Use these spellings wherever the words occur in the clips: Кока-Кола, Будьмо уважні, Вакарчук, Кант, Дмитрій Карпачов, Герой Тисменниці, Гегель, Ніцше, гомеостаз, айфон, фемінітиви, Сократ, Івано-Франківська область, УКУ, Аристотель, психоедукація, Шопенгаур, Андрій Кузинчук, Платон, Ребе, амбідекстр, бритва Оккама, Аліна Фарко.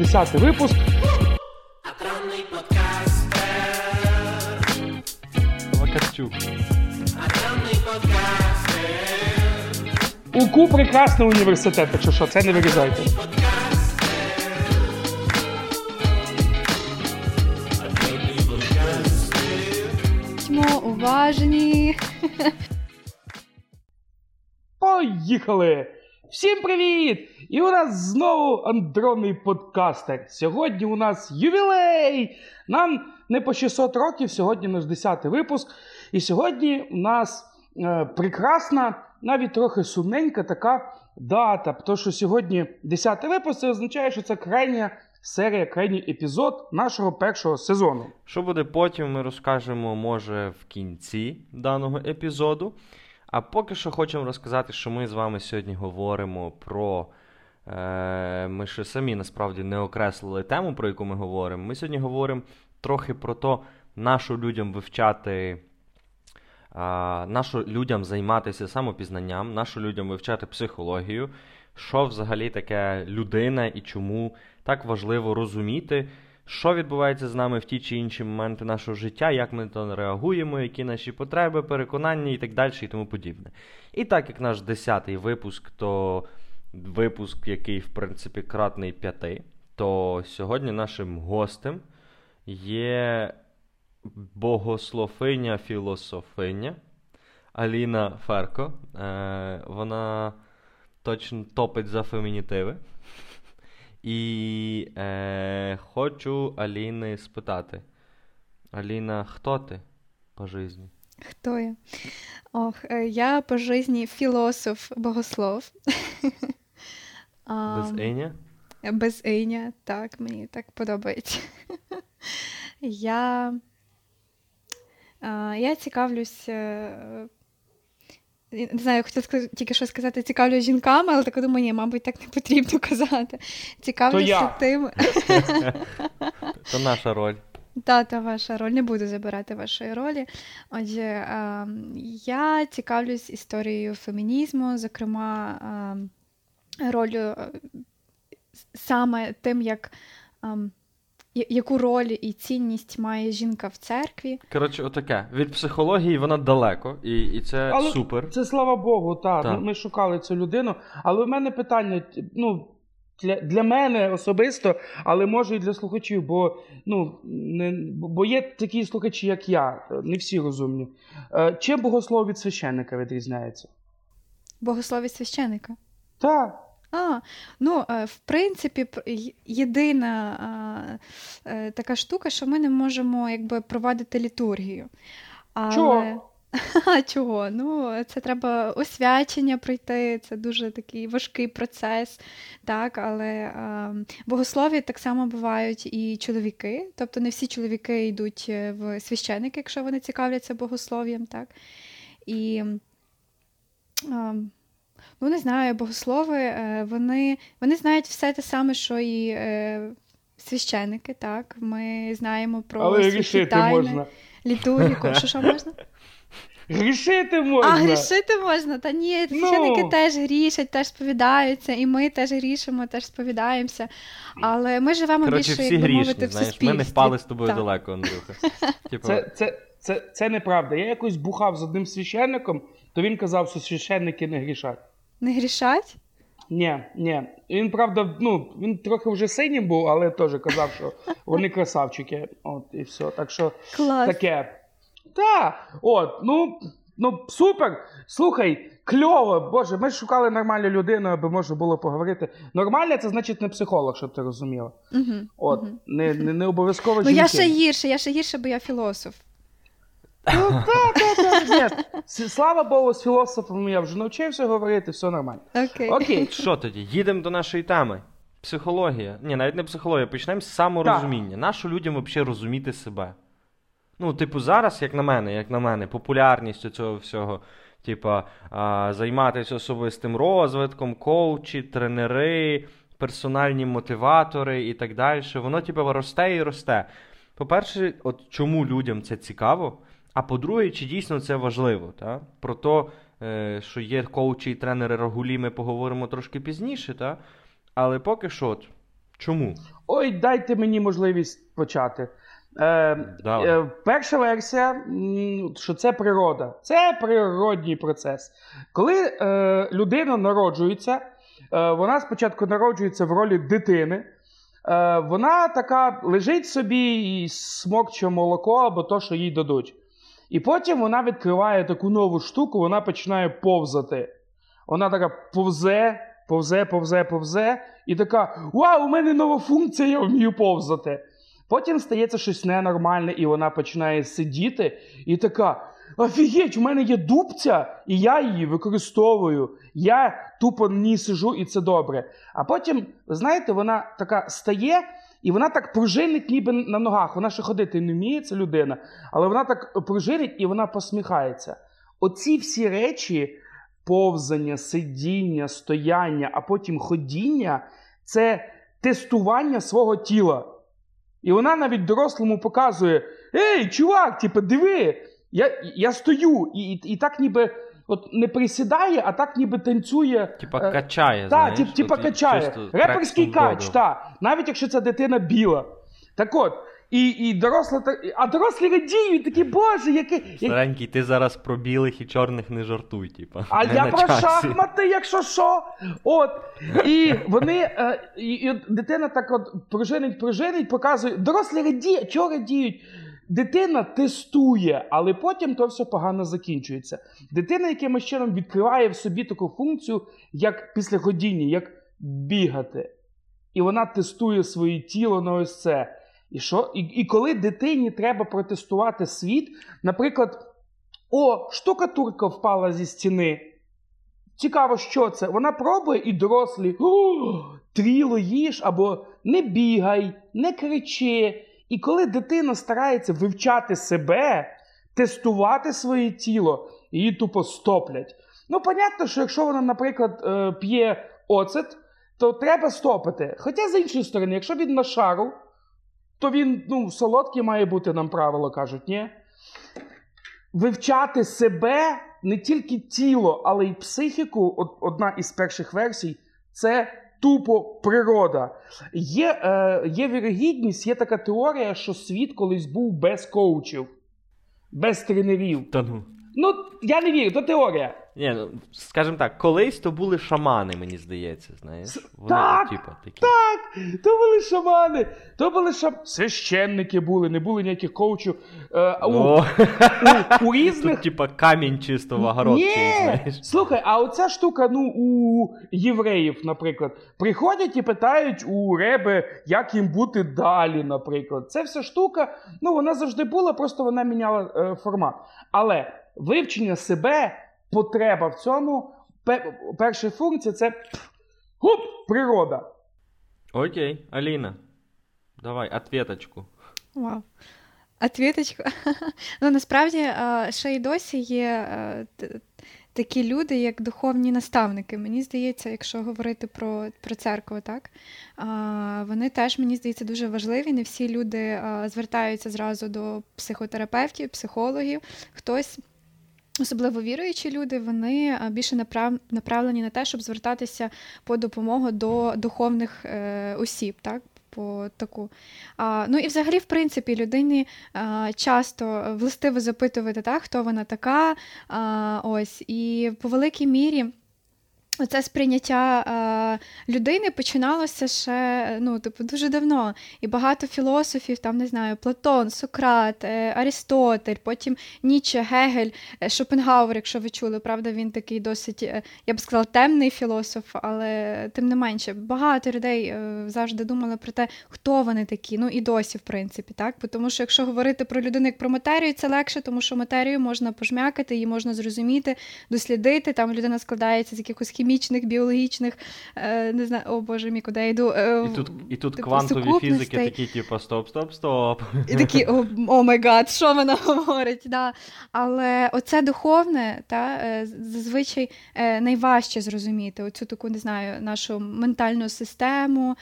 10-й випуск. Огромний подкастер. Вакарчук. Огромний подкастер. УКУ прекрасний університет, якщо що, це не вирізайте. Будьмо уважні. Поїхали! Всім привіт! І у нас знову андронний подкастер. Сьогодні у нас ювілей! Нам не по 600 років, сьогодні наш 10-й випуск. І сьогодні у нас прекрасна, навіть трохи сумненька така дата. Тому що сьогодні 10-й випуск, це означає, що це крайня серія, крайній епізод нашого першого сезону. Що буде потім, ми розкажемо, може, в кінці даного епізоду. А поки що хочемо розказати, що ми з вами сьогодні говоримо про... ми ще самі, насправді, не окреслили тему, про яку ми говоримо. Ми сьогодні говоримо трохи про то, нащо людям вивчати... нащо людям займатися самопізнанням, нащо людям вивчати психологію, що взагалі таке людина і чому так важливо розуміти, що відбувається з нами в ті чи інші моменти нашого життя, як ми то реагуємо, які наші потреби, переконання і так далі і тому подібне. І так як наш 10-й випуск, то випуск, який в принципі кратний 5, то сьогодні нашим гостем є богословиня-філософиня Аліна Фарко. Вона точно топить за фемінітиви. І хочу Аліни спитати. Аліна, хто ти по житті? Хто я? Ох, я по житті філософ-богослов. Без іня? Без іня, так, мені так подобається. Я цікавлюсь... Не знаю, я хотіла тільки що сказати, цікавлюсь жінками, але так думаю, ні, мабуть, так не потрібно казати. Цікавлюся тим. То наша роль. Так, то ваша роль. Не буду забирати вашої ролі. Отже, я цікавлюсь історією фемінізму, зокрема, ролью саме тим, як... яку роль і цінність має жінка в церкві. Коротше, отаке. Від психології вона далеко, і це але супер. Це, слава Богу, так. Ми шукали цю людину. Але в мене питання, для мене особисто, але може і для слухачів, бо, бо є такі слухачі, як я, не всі розумні. Чим богослов від священника відрізняється? Богослов від священника? Так. В принципі, єдина така штука, що ми не можемо, якби, провадити літургію. Але... Чого? Чого? Це треба освячення пройти, це дуже такий важкий процес, так, але богослові так само бувають і чоловіки, тобто не всі чоловіки йдуть в священики, якщо вони цікавляться богослов'ям, так, і... не знаю, богослови, вони знають все те саме, що і священики, так? Ми знаємо про святі тайни, літургіку, що можна? Грішити можна! А, грішити можна? Та ні, священики теж грішать, теж сповідаються, і ми теж грішимо, теж сповідаємося, але ми живемо більше, як би мовити, в суспільстві. Ми не впали з тобою далеко, Андрюха. Це неправда. Я якось бухав з одним священником, то він казав, що священники не грішать. Не грішать? Ні. Він, правда, він трохи вже синім був, але теж казав, що вони красавчики. От, і все. Так що, клас. Таке. Так, от, супер. Слухай, кльово. Боже, ми ж шукали нормальну людину, аби можна було поговорити. Нормальна – це значить не психолог, щоб ти розуміла. От, не обов'язково жінки. Я ще гірше, бо я філософ. Слава Богу, з філософом я вже навчився говорити, все нормально. Окей. Що тоді? Їдемо до нашої теми. Психологія. Ні, навіть не психологія, почнемо з саморозуміння. Нащо людям взагалі розуміти себе? Зараз, як на мене, популярність цього всього, займатися особистим розвитком, коучі, тренери, персональні мотиватори і так далі, воно, росте і росте. По-перше, от чому людям це цікаво? А по-друге, чи дійсно це важливо? Та? Про те, що є коучі і тренери-рагулі, ми поговоримо трошки пізніше, та? Але поки що, Чому? Ой, дайте мені можливість почати. Перша версія, що це природа. Це природній процес. Коли людина народжується, вона спочатку народжується в ролі дитини. Вона така лежить собі і смокче молоко або то, що їй дадуть. І потім вона відкриває таку нову штуку, вона починає повзати. Вона така повзе, і така: «Вау, у мене нова функція, я вмію повзати». Потім стається щось ненормальне, і вона починає сидіти, і така: «Офігеть, у мене є дубця, і я її використовую. Я тупо на ній сижу, і це добре». А потім, знаєте, вона така стає, і вона так пружинить ніби на ногах. Вона ще ходити не вміє, ця людина, але вона так пружинить, і вона посміхається. Оці всі речі – повзання, сидіння, стояння, а потім ходіння – це тестування свого тіла. І вона навіть дорослому показує: «Ей, чувак, типу, диви, я стою». І так ніби от не присідає, а так ніби танцює. Типа качає, знаєш. Так, типа качає. Реперський кач, так. Навіть якщо ця дитина біла. Так от, і доросла, а дорослі радіють, такі: «Боже, який...» Старенький, ти зараз про білих і чорних не жартуй, типа. А я про шахмати, якщо що. От, і вони, і дитина так от пружинить, показує. Дорослі радіють, чого радіють? Дитина тестує, але потім то все погано закінчується. Дитина якимось чином відкриває в собі таку функцію, як після ходіння, як бігати. І вона тестує своє тіло на ось це. І що? І коли дитині треба протестувати світ, наприклад, о, штукатурка впала зі стіни. Цікаво, що це? Вона пробує, і дорослі: «Тріло їж», або «не бігай, не кричи». І коли дитина старається вивчати себе, тестувати своє тіло, її тупо стоплять. Ну, понятно, що якщо вона, наприклад, п'є оцет, то треба стопити. Хоча, з іншої сторони, якщо він на шару, то він, ну, солодкий має бути, нам правило кажуть, ні? Вивчати себе, не тільки тіло, але й психіку, одна із перших версій, це тупо природа. Є вірогідність, є така теорія, що світ колись був без коучів, без тренерів. Та ну. Ну, я не вірю, то теорія. Ні, ну, скажімо так, колись то були шамани, мені здається, знаєш. Вони, так, так, то були шамани, священники були, не було ніяких коучів. У різних... Тут типа камінь чисто в огород, знаєш. Слухай, а оця штука, ну, у євреїв, наприклад, приходять і питають у Ребе, як їм бути далі, наприклад. Це вся штука, ну, вона завжди була, просто вона міняла формат. Але вивчення себе... Потреба в цьому, перша функція – це природа. Окей, Аліна, давай, ответочку. Вау, ответочку. Ну, насправді, ще й досі є такі люди, як духовні наставники. Мені здається, якщо говорити про церкву, так, вони теж, мені здається, дуже важливі. Не всі люди звертаються зразу до психотерапевтів, психологів, хтось... Особливо віруючі люди, вони більше направлені на те, щоб звертатися по допомогу до духовних осіб, так? По таку. Ну і взагалі, в принципі, людині часто властиво запитувати, так, хто вона така, ось, і по великій мірі це сприйняття людини починалося ще, ну, типу, дуже давно. І багато філософів, там, не знаю, Платон, Сократ, Аристотель, потім Ніцше, Гегель, Шопенгаур, якщо ви чули, правда, він такий досить, я б сказала, темний філософ, але тим не менше. Багато людей завжди думали про те, хто вони такі, ну, і досі, в принципі, так? Тому що, якщо говорити про людину, як про матерію, це легше, тому що матерію можна пожмякати, її можна зрозуміти, дослідити, там людина складається з якихось хімічних, біологічних, не знаю, о боже мій, куди я йду. І тут типу, квантові фізики такі, типу, стоп. І такі, о май гад, що вона говорить, да. Але оце духовне, та, зазвичай найважче зрозуміти, оцю таку, не знаю, нашу ментальну систему,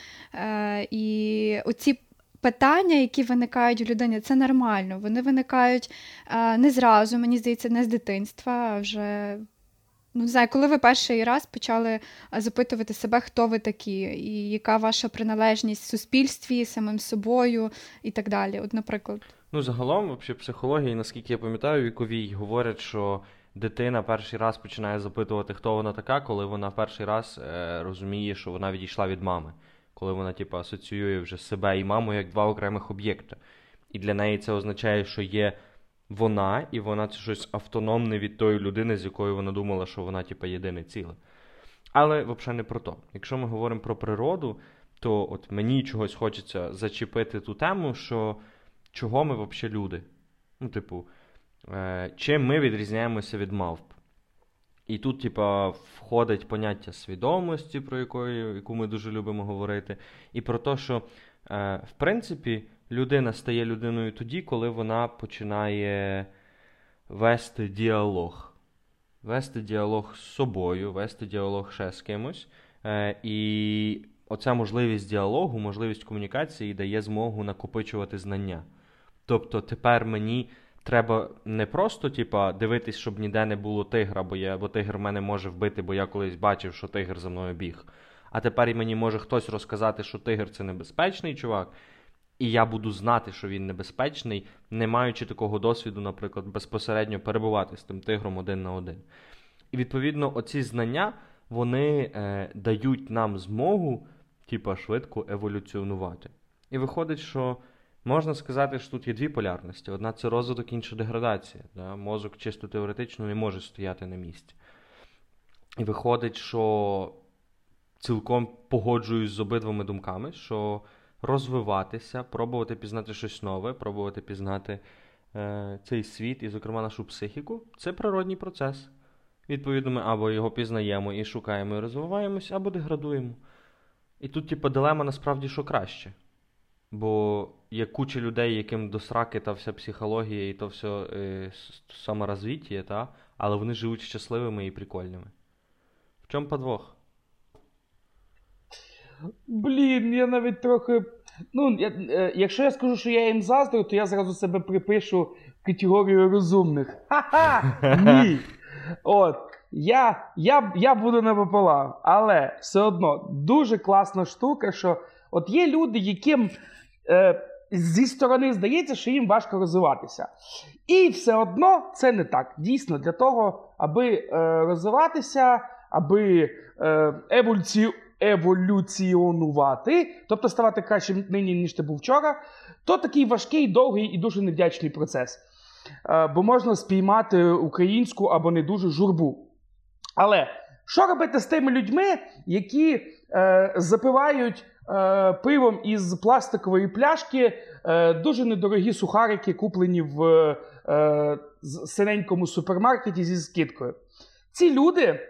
і оці питання, які виникають у людині, це нормально. Вони виникають не зразу, мені здається, не з дитинства, а вже Ну, не знаю, коли ви перший раз почали запитувати себе, хто ви такі, і яка ваша приналежність в суспільстві, самим собою і так далі, от, наприклад. Ну, загалом, взагалі, психології, наскільки я пам'ятаю, віковій говорять, що дитина перший раз починає запитувати, хто вона така, коли вона перший раз розуміє, що вона відійшла від мами. Коли вона, типу, асоціює вже себе і маму як два окремих об'єкти. І для неї це означає, що є вона, і вона це щось автономне від тої людини, з якою вона думала, що вона, типу, єдине ціле. Але, взагалі, не про то. Якщо ми говоримо про природу, то от мені чогось хочеться зачепити ту тему, що чого ми, взагалі, люди? Ну, типу, чим ми відрізняємося від мавп? І тут, типа, входить поняття свідомості, про яку ми дуже любимо говорити, і про те, що, в принципі, людина стає людиною тоді, коли вона починає вести діалог. Вести діалог з собою, вести діалог ще з кимось. І оця можливість діалогу, можливість комунікації дає змогу накопичувати знання. Тобто тепер мені треба не просто, типа, дивитись, щоб ніде не було тигра, бо тигр мене може вбити, бо я колись бачив, що тигр за мною біг. А тепер мені може хтось розказати, що тигр – це небезпечний чувак, і я буду знати, що він небезпечний, не маючи такого досвіду, наприклад, безпосередньо перебувати з тим тигром один на один. І, відповідно, оці знання, вони дають нам змогу, типа, швидко еволюціонувати. І виходить, що можна сказати, що тут є дві полярності. Одна – це розвиток, інша – деградація. Да? Мозок чисто теоретично не може стояти на місці. І виходить, що цілком погоджуюсь з обидвими думками, що розвиватися, пробувати пізнати щось нове, пробувати пізнати цей світ і, зокрема, нашу психіку – це природній процес. Відповідно, ми або його пізнаємо і шукаємо, і розвиваємось, або деградуємо. І тут, типу, дилема насправді, що краще. Бо є куча людей, яким до сраки та вся психологія і то все саморозвиття, та? Але вони живуть щасливими і прикольними. В чому подвох? Блін, я навіть трохи... Ну, якщо я скажу, що я їм заздрю, то я зразу себе припишу категорію розумних. Ха-ха! Ні! От, я буду напополам. Але все одно, дуже класна штука, що от є люди, яким зі сторони здається, що їм важко розвиватися. І все одно це не так. Дійсно, для того, аби розвиватися, аби еволюціонувати, тобто ставати кращим нині, ніж ти був вчора, то такий важкий, довгий і дуже невдячний процес. Бо можна спіймати українську або не дуже журбу. Але що робити з тими людьми, які запивають пивом із пластикової пляшки дуже недорогі сухарики, куплені в синенькому супермаркеті зі скидкою? Ці люди,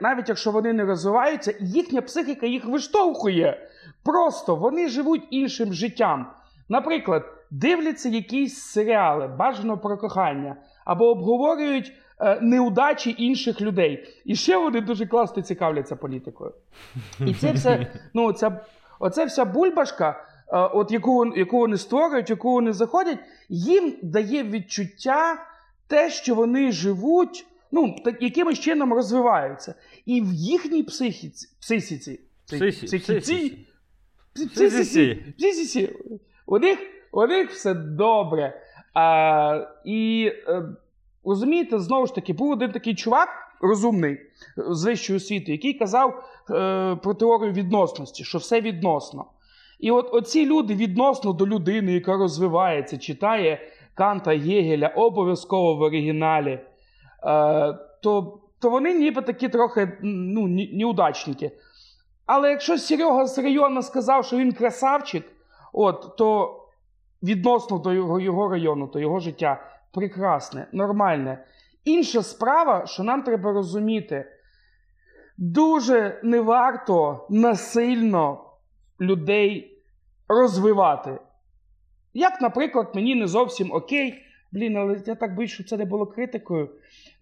навіть якщо вони не розвиваються, їхня психіка їх виштовхує. Просто вони живуть іншим життям. Наприклад, дивляться якісь серіали, бажано про кохання, або обговорюють неудачі інших людей. І ще вони дуже класно цікавляться політикою. І це все, ну, оце вся бульбашка, от яку вони створюють, яку вони заходять, їм дає відчуття те, що вони живуть, ну, якимось чином розвиваються. І в їхній психіці, у них все добре. Розумієте, знову ж таки, був один такий чувак, розумний, з вищої освіти, який казав про теорію відносності, що все відносно. І от оці люди відносно до людини, яка розвивається, читає Канта, Гегеля, обов'язково в оригіналі, то вони ніби такі трохи, ну, неудачники. Але якщо Серега з району сказав, що він красавчик, от, то відносно до його району, до його життя, прекрасне, нормальне. Інша справа, що нам треба розуміти, дуже не варто насильно людей розвивати. Як, наприклад, мені не зовсім окей, але я так боюсь, що це не було критикою.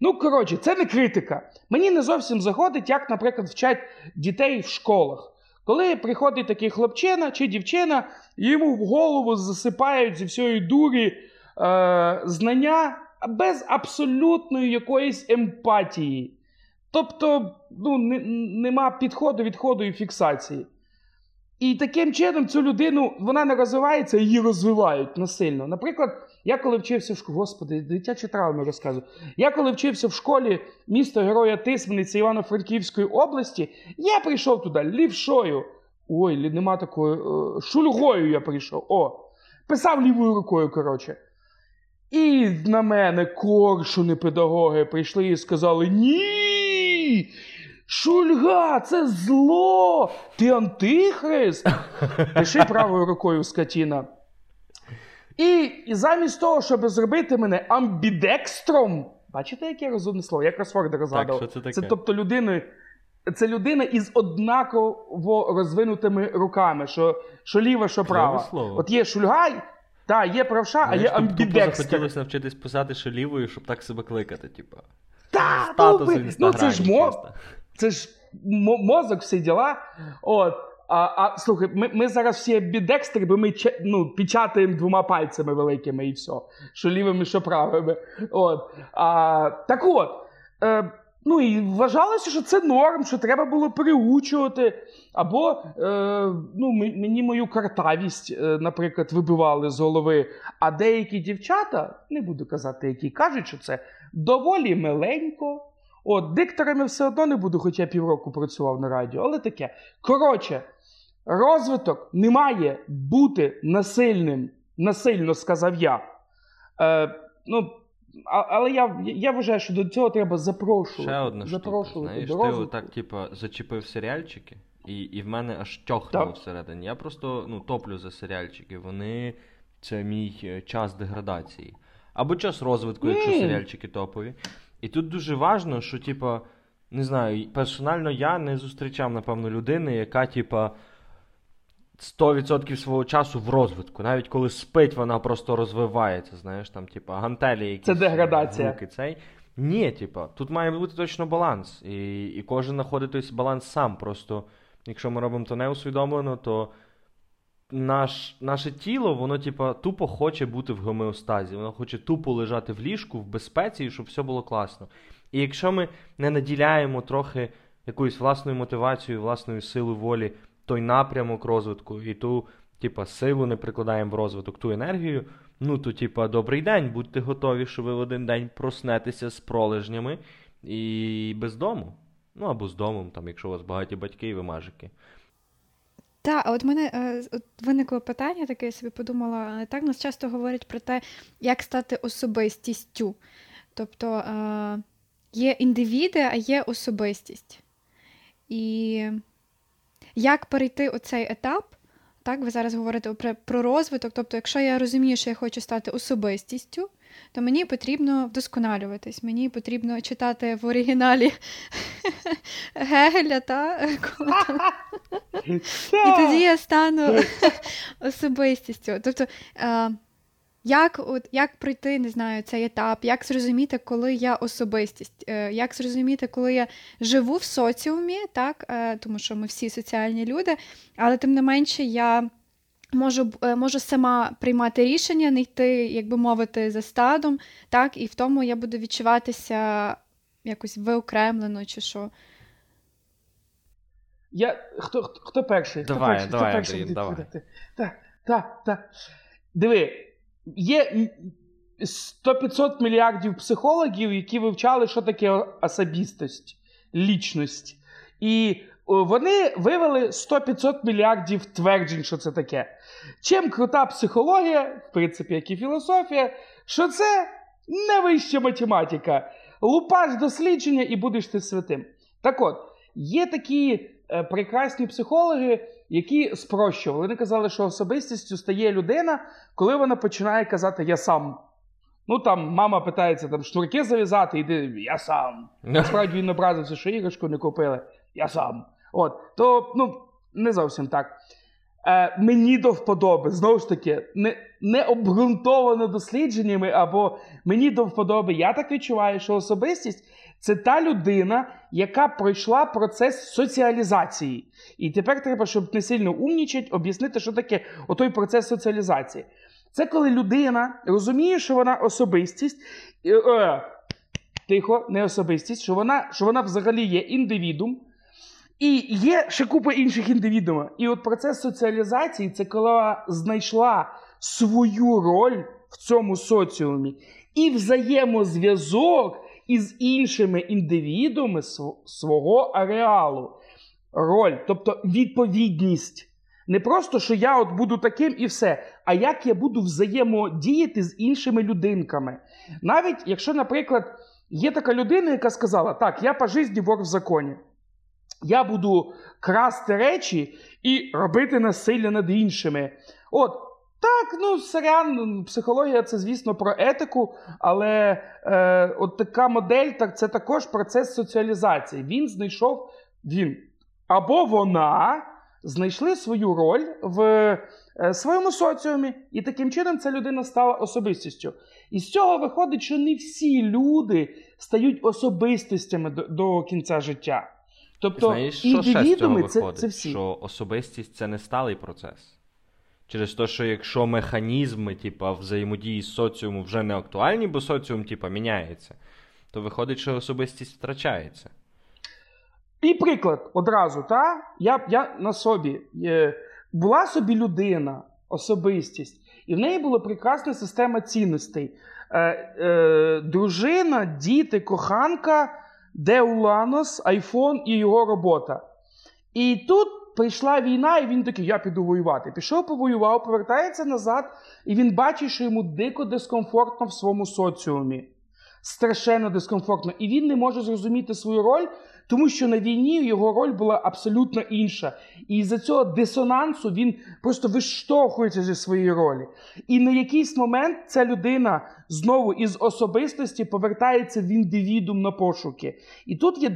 Ну, коротше, це не критика. Мені не зовсім заходить, як, наприклад, вчать дітей в школах. Коли приходить такий хлопчина чи дівчина, йому в голову засипають зі всієї дурі знання без абсолютної якоїсь емпатії. Тобто, ну, нема підходу, відходу і фіксації. І таким чином цю людину, вона не розвивається, її розвивають насильно. Наприклад, я коли вчився в школі, господи, дитячі травми розказую. Я коли вчився в школі міста Героя Тисменниці Івано-Франківської області, я прийшов туди лівшою. Ой, нема такого, шульгою я прийшов, о. Писав лівою рукою, коротше. І на мене коршуни педагоги прийшли і сказали: "Ні! Шульга, це зло! Ти антихрист! Пиши правою рукою, скотіна". І замість того, щоб зробити мене амбідекстром, бачите, яке розумне слово, я кросворди розгадав. Це тобто людина, це людина із однаково розвинутими руками, що ліва, що права. От є шульга, та, є правша, а є амбідекстр. Тупо захотілося навчитись писати, що лівою, щоб так себе кликати, типу. Та, ну це ж мозок, всі діла. От. Слухай, ми зараз всі амбідекстри, бо ми печатаємо двома пальцями великими і все. Що лівими, що правими. От. Так от. Ну і вважалося, що це норм, що треба було переучувати. Або мені мою картавість, наприклад, вибивали з голови. А деякі дівчата, не буду казати, які кажуть, що це доволі миленько. От, дикторами все одно не буду, хоча півроку працював на радіо, але таке. Коротше, розвиток не має бути насильним. Насильно, сказав я. Але я вважаю, що до цього треба запрошувати. Ще одна штука, знаєш, ти так, зачепив серіальчики, і в мене аж тьохнуло всередині. Я просто, топлю за серіальчики. Вони, це мій час деградації. Або час розвитку, якщо серіальчики топові. І тут дуже важливо, що, не знаю, персонально я не зустрічав, напевно, людини, яка, 100% свого часу в розвитку. Навіть коли спить, вона просто розвивається, знаєш, там, гантелі якісь. Це деградація. Руки, цей. Ні, тут має бути точно баланс. І кожен знаходить той баланс сам. Просто, якщо ми робимо то неусвідомлено, то наше тіло, воно, тупо хоче бути в гомеостазі. Воно хоче тупо лежати в ліжку, в безпеці, і щоб все було класно. І якщо ми не наділяємо трохи якоюсь власною мотивацією, власною силою волі, той напрямок розвитку і ту, силу не прикладаємо в розвиток, ту енергію, добрий день, будьте готові, що ви в один день проснетеся з пролежнями і без дому. Ну, або з домом, там, якщо у вас багаті батьки і ви мажики. Так, а от мене виникло питання таке, я собі подумала, так нас часто говорять про те, як стати особистістю. Тобто, є індивіди, а є особистість. І як перейти оцей етап, так, ви зараз говорите про розвиток, тобто якщо я розумію, що я хочу стати особистістю, то мені потрібно вдосконалюватись, мені потрібно читати в оригіналі Гегеля, і тоді я стану особистістю. Тобто, як пройти, не знаю, цей етап, як зрозуміти, коли я особистість, як зрозуміти, коли я живу в соціумі, так, тому що ми всі соціальні люди, але тим не менше я можу сама приймати рішення, не йти, як би мовити, за стадом, так, і в тому я буду відчуватися якось виокремлено чи що. Хто перший? Давай, Андрій, давай. Так. Диви, є 100-500 мільярдів психологів, які вивчали, що таке особистість, лічність. І вони вивели 100-500 мільярдів тверджень, що це таке. Чим крута психологія, в принципі, як і філософія, що це не вища математика. Лупаш дослідження і будеш ти святим. Так от, є такі прекрасні психологи, які спрощували. Вони казали, що особистістю стає людина, коли вона починає казати «я сам». Ну, там, мама питається, там, шнурки зав'язати, іди «я сам». Насправді він образився, що іграшку не купили. «Я сам». От, то, не зовсім так. Мені до вподоби, знову ж таки, не обґрунтовано дослідженнями, або мені до вподоби. Я так відчуваю, що особистість – це та людина, яка пройшла процес соціалізації. І тепер треба, щоб не сильно умнічать, об'яснити, що таке отой процес соціалізації. Це коли людина розуміє, що вона особистість, тихо, не особистість, що вона взагалі є індивідум, і є ще купа інших індивідумів. І от процес соціалізації – це коли знайшла свою роль в цьому соціумі і взаємозв'язок із іншими індивідумами свого ареалу. Роль, тобто відповідність. Не просто, що я от буду таким і все, а як я буду взаємодіяти з іншими людинками. Навіть якщо, наприклад, є така людина, яка сказала, так, я по житті вор в законі, я буду красти речі і робити насилля над іншими. От, так, ну, сорян, психологія – це, звісно, про етику, але от така модель, так, це також процес соціалізації. Він або вона знайшли свою роль в своєму соціумі, і таким чином ця людина стала особистістю. І з цього виходить, що не всі люди стають особистостями до кінця життя. Тобто, індивідуми це всі. Що особистість – це не сталий процес. Через те, що якщо механізми взаємодії з соціумом вже не актуальні, бо соціум міняється, то виходить, що особистість втрачається. І приклад одразу, та? Я на собі. Була собі людина, особистість, і в неї була прекрасна система цінностей. Дружина, діти, коханка, де Уланос, айфон і його робота. І тут прийшла війна, і він такий, я піду воювати. Пішов, повоював, повертається назад, і він бачить, що йому дико дискомфортно в своєму соціумі. Страшенно дискомфортно. І він не може зрозуміти свою роль, тому що на війні його роль була абсолютно інша. І з-за цього дисонансу він просто виштовхується зі своєї ролі. І на якийсь момент ця людина знову із особистості повертається в індивідум на пошуки. І тут є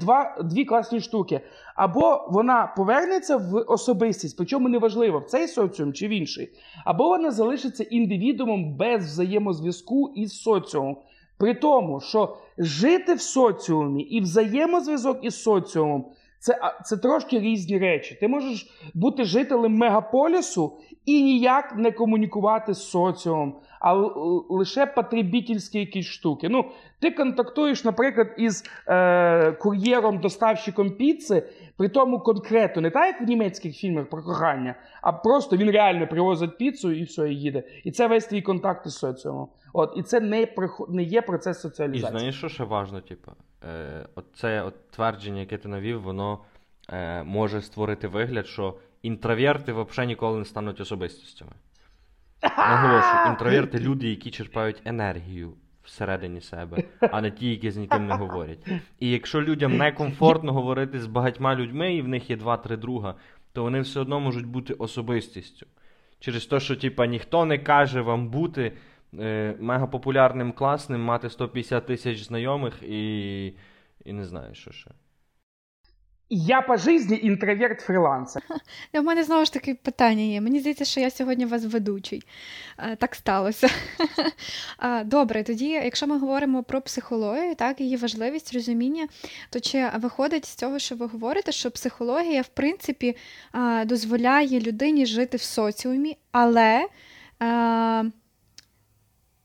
дві класні штуки. Або вона повернеться в особистість, причому неважливо, в цей соціум чи в інший. Або вона залишиться індивідумом без взаємозв'язку із соціумом. При тому, що жити в соціумі і взаємозв'язок із соціумом – це трошки різні речі. Ти можеш бути жителем мегаполісу і ніяк не комунікувати з соціумом, а лише потребітельські якісь штуки. Ну, ти контактуєш, наприклад, із кур'єром, доставщиком піци, при тому конкретно, не так, як в німецьких фільмах про кохання, а просто він реально привозить піцу і все, і їде. І це весь твій контакт із соціумом. От, і це не є процес соціалізації. І знаєш, що ще важливо? Це твердження, яке ти навів, воно може створити вигляд, що інтроверти взагалі ніколи не стануть особистостями. Наголошую, інтроверти – люди, які черпають енергію всередині себе, а не ті, які з ніким не говорять. І якщо людям некомфортно говорити з багатьма людьми, і в них є 2-3 друга, то вони все одно можуть бути особистістю. Через те, що ніхто не каже вам бути мегапопулярним, класним, мати 150 тисяч знайомих і не знаю, що ще. Я по житті інтроверт-фрілансер. У мене знову ж таки питання є. Мені здається, що я сьогодні вас ведучий. Так сталося. Добре, тоді, якщо ми говоримо про психологію, так, її важливість, розуміння, то чи виходить з цього, що ви говорите, що психологія, в принципі, дозволяє людині жити в соціумі, але...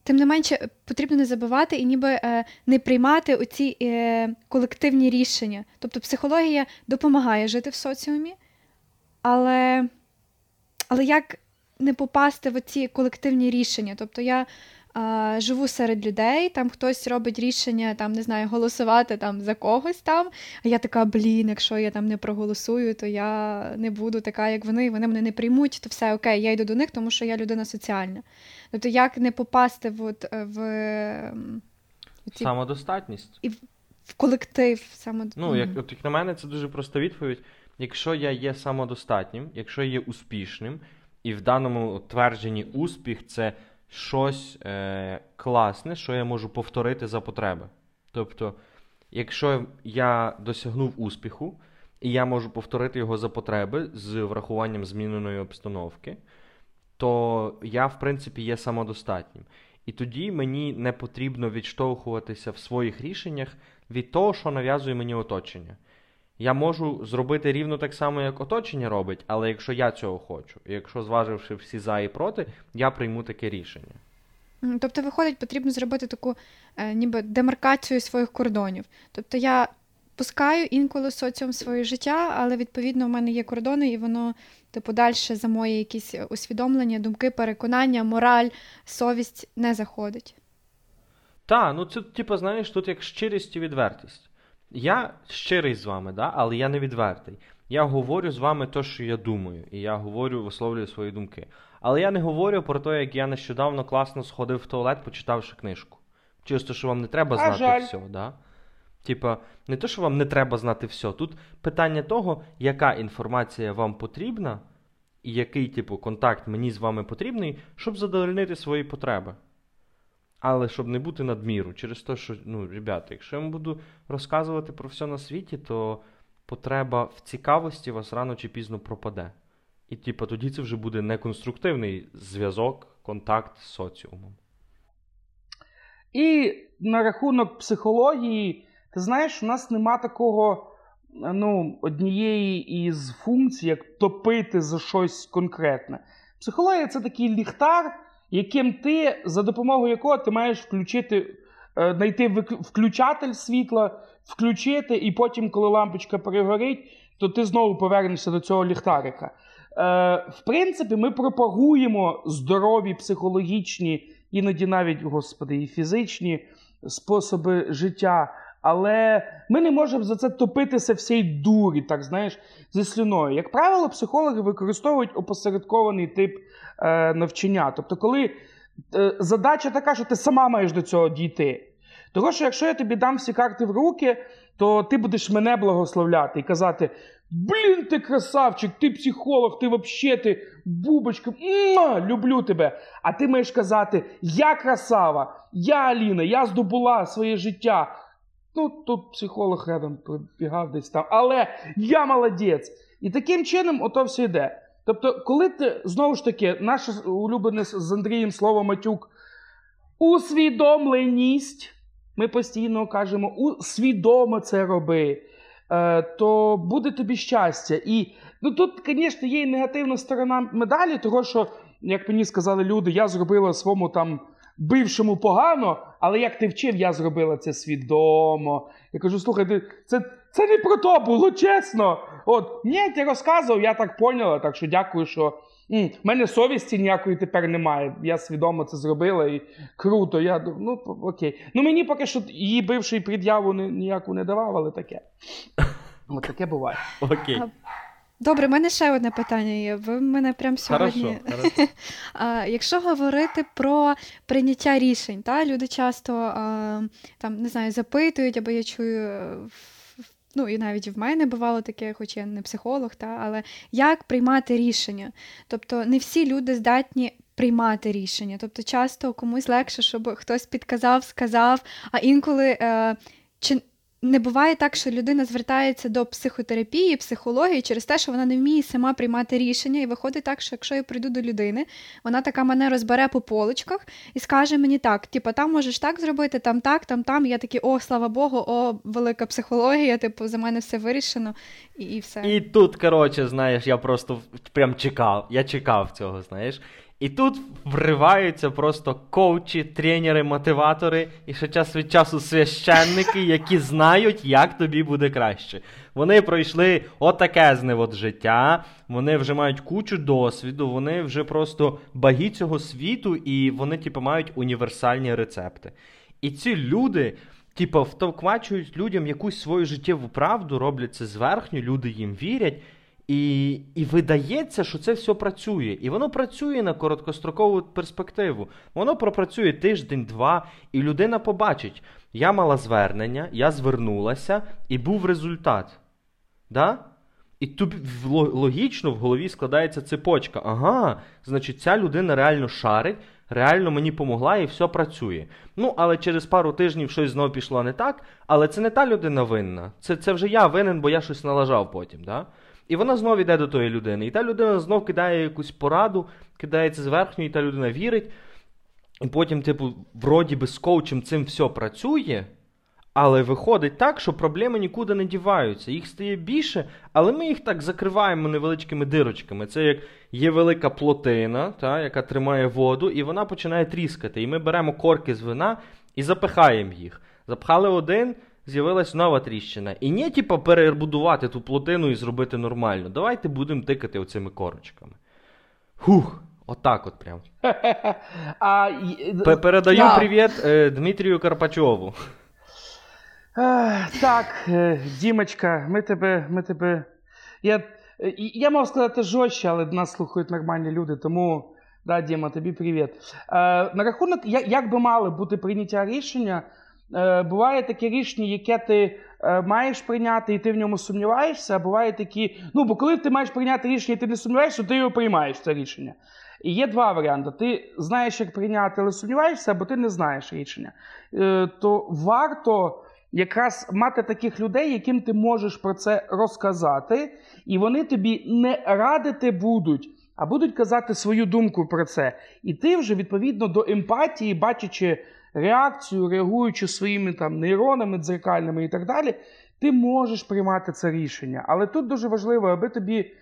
Тим не менше, потрібно не забувати і ніби не приймати оці колективні рішення. Тобто психологія допомагає жити в соціумі, але як не попасти в оці колективні рішення? Тобто я живу серед людей, там хтось робить рішення, там, не знаю, голосувати там за когось там, а я така, якщо я там не проголосую, то я не буду така, як вони мене не приймуть, то все, окей, я йду до них, тому що я людина соціальна. Тобто як не попасти в самодостатність. І в колектив. Ну, як на мене, це дуже проста відповідь. Якщо я є самодостатнім, якщо я є успішним, і в даному твердженні успіх – це щось класне, що я можу повторити за потреби. Тобто, якщо я досягнув успіху, і я можу повторити його за потреби з врахуванням зміненої обстановки, то я, в принципі, є самодостатнім. І тоді мені не потрібно відштовхуватися в своїх рішеннях від того, що нав'язує мені оточення. Я можу зробити рівно так само, як оточення робить, але якщо я цього хочу, і якщо зваживши всі за і проти, я прийму таке рішення. Тобто, виходить, потрібно зробити таку ніби демаркацію своїх кордонів. Тобто, я пускаю інколи соціум своє життя, але, відповідно, в мене є кордони, і воно, типу, далі за мої якісь усвідомлення, думки, переконання, мораль, совість не заходить. Так, ну це, типу, знаєш, тут як щирість і відвертість. Я щирий з вами, да? Але я не відвертий. Я говорю з вами те, що я думаю, і я говорю, висловлюю свої думки. Але я не говорю про те, як я нещодавно класно сходив в туалет, почитавши книжку. Чисто, що вам не треба знати все, да? Типа, не те, що вам не треба знати все. Тут питання того, яка інформація вам потрібна, і який, типу, контакт мені з вами потрібний, щоб задовольнити свої потреби. Але щоб не бути надміру. Через те, що, ну, ребята, якщо я вам буду розказувати про все на світі, то потреба в цікавості вас рано чи пізно пропаде. І, типу, тоді це вже буде неконструктивний зв'язок, контакт з соціумом. І на рахунок психології, ти знаєш, у нас нема такого, ну, однієї із функцій, як топити за щось конкретне. Психологія – це такий ліхтар, яким ти, за допомогою якого ти маєш включити, знайти включатель світла, включити, і потім, коли лампочка перегорить, то ти знову повернешся до цього ліхтарика. В принципі, ми пропагуємо здорові психологічні, іноді навіть, господи, і фізичні способи життя, але ми не можемо за це топитися всій дурі, так, знаєш, зі слюною. Як правило, психологи використовують опосередкований тип навчання. Тобто, коли задача така, що ти сама маєш до цього дійти. Тому що, якщо я тобі дам всі карти в руки, то ти будеш мене благословляти і казати: блін, ти красавчик, ти психолог, ти вообще, ти бубочка, люблю тебе. А ти маєш казати: я красава, я Аліна, я здобула своє життя. Ну, тут психолог рядом прибігав десь там, але я молодець. І таким чином ото все йде. Тобто, коли ти, знову ж таки, наше улюблене з Андрієм слово матюк, усвідомленість, ми постійно кажемо, свідомо це роби, то буде тобі щастя. І, ну, тут, звісно, є і негативна сторона медалі, того, що, як мені сказали люди, я зробила своєму там бившому погано, але як ти вчив, я зробила це свідомо. Я кажу: слухай, це не про то було, чесно. От, ні, ти розказував, я так поняла, так що дякую, що... в мене совісті ніякої тепер немає, я свідомо це зробила, і круто, я думаю, ну, окей. Ну, мені поки що її бивший пред'яву ніяку не давав, але таке. От таке буває. Окей. Добре, в мене ще одне питання є. Ви мене прямо сьогодні... Хорошо. Якщо говорити про прийняття рішень, та, люди часто, там, не знаю, запитують, або я чую... Ну, і навіть в мене бувало таке, хоч я не психолог, але як приймати рішення? Тобто не всі люди здатні приймати рішення. Тобто часто комусь легше, щоб хтось підказав, сказав, а інколи чи не буває так, що людина звертається до психотерапії, психології через те, що вона не вміє сама приймати рішення, і виходить так, що якщо я прийду до людини, вона така мене розбере по полочках і скаже мені так, типу, там можеш так зробити, там так, там, там. Я такий: о, слава Богу, о, велика психологія, типу, за мене все вирішено, і все. І тут, коротше, знаєш, я просто прям чекав, я чекав цього, знаєш. І тут вриваються просто коучі, тренери, мотиватори і ще час від часу священники, які знають, як тобі буде краще. Вони пройшли отаке от життя, вони вже мають кучу досвіду, вони вже просто багі цього світу, і вони, типу, мають універсальні рецепти. І ці люди, типу, втовкмачують людям якусь свою життєву правду, роблять це зверхньо, люди їм вірять. І видається, що це все працює. І воно працює на короткострокову перспективу. Воно пропрацює тиждень-два, і людина побачить: я мала звернення, я звернулася, і був результат. Да? І тут логічно в голові складається цепочка. Ага, значить, ця людина реально шарить, реально мені помогла, і все працює. Ну, але через пару тижнів щось знову пішло не так, але це не та людина винна. Це вже я винен, бо я щось налажав потім, да? І вона знов іде до тої людини. І та людина знов кидає якусь пораду, кидається зверхню, і та людина вірить. І потім, типу, вроді би з коучем цим все працює, Але виходить так, що проблеми нікуди не діваються. Їх стає більше, але ми їх так закриваємо невеличкими дирочками. Це як є велика плотина, та, яка тримає воду, і вона починає тріскати. І ми беремо корки з вина і запихаємо їх. Запхали один, з'явилась нова тріщина. І не типу перебудувати ту плотину і зробити нормально. Давайте будемо тикати оцими корочками. Фух! Отак от прям. Передаю привіт Дмитрію Карпачову. Так, Дімочка, ми тебе... Я мав сказати жорстче, але нас слухають нормальні люди, тому, да, Діма, тобі привіт. На рахунок, як би мали бути прийняття рішення, буває таке рішення, яке ти маєш прийняти, і ти в ньому сумніваєшся, а буває такі... Ну, бо коли ти маєш прийняти рішення, і ти не сумніваєшся, то ти його приймаєш, це рішення. І є два варіанти. Ти знаєш, як прийняти, але сумніваєшся, або ти не знаєш рішення. То варто... якраз мати таких людей, яким ти можеш про це розказати, і вони тобі не радити будуть, а будуть казати свою думку про це. І ти вже, відповідно до емпатії, бачачи реакцію, реагуючи своїми там нейронами, дзеркальними і так далі, ти можеш приймати це рішення. Але тут дуже важливо, аби тобі...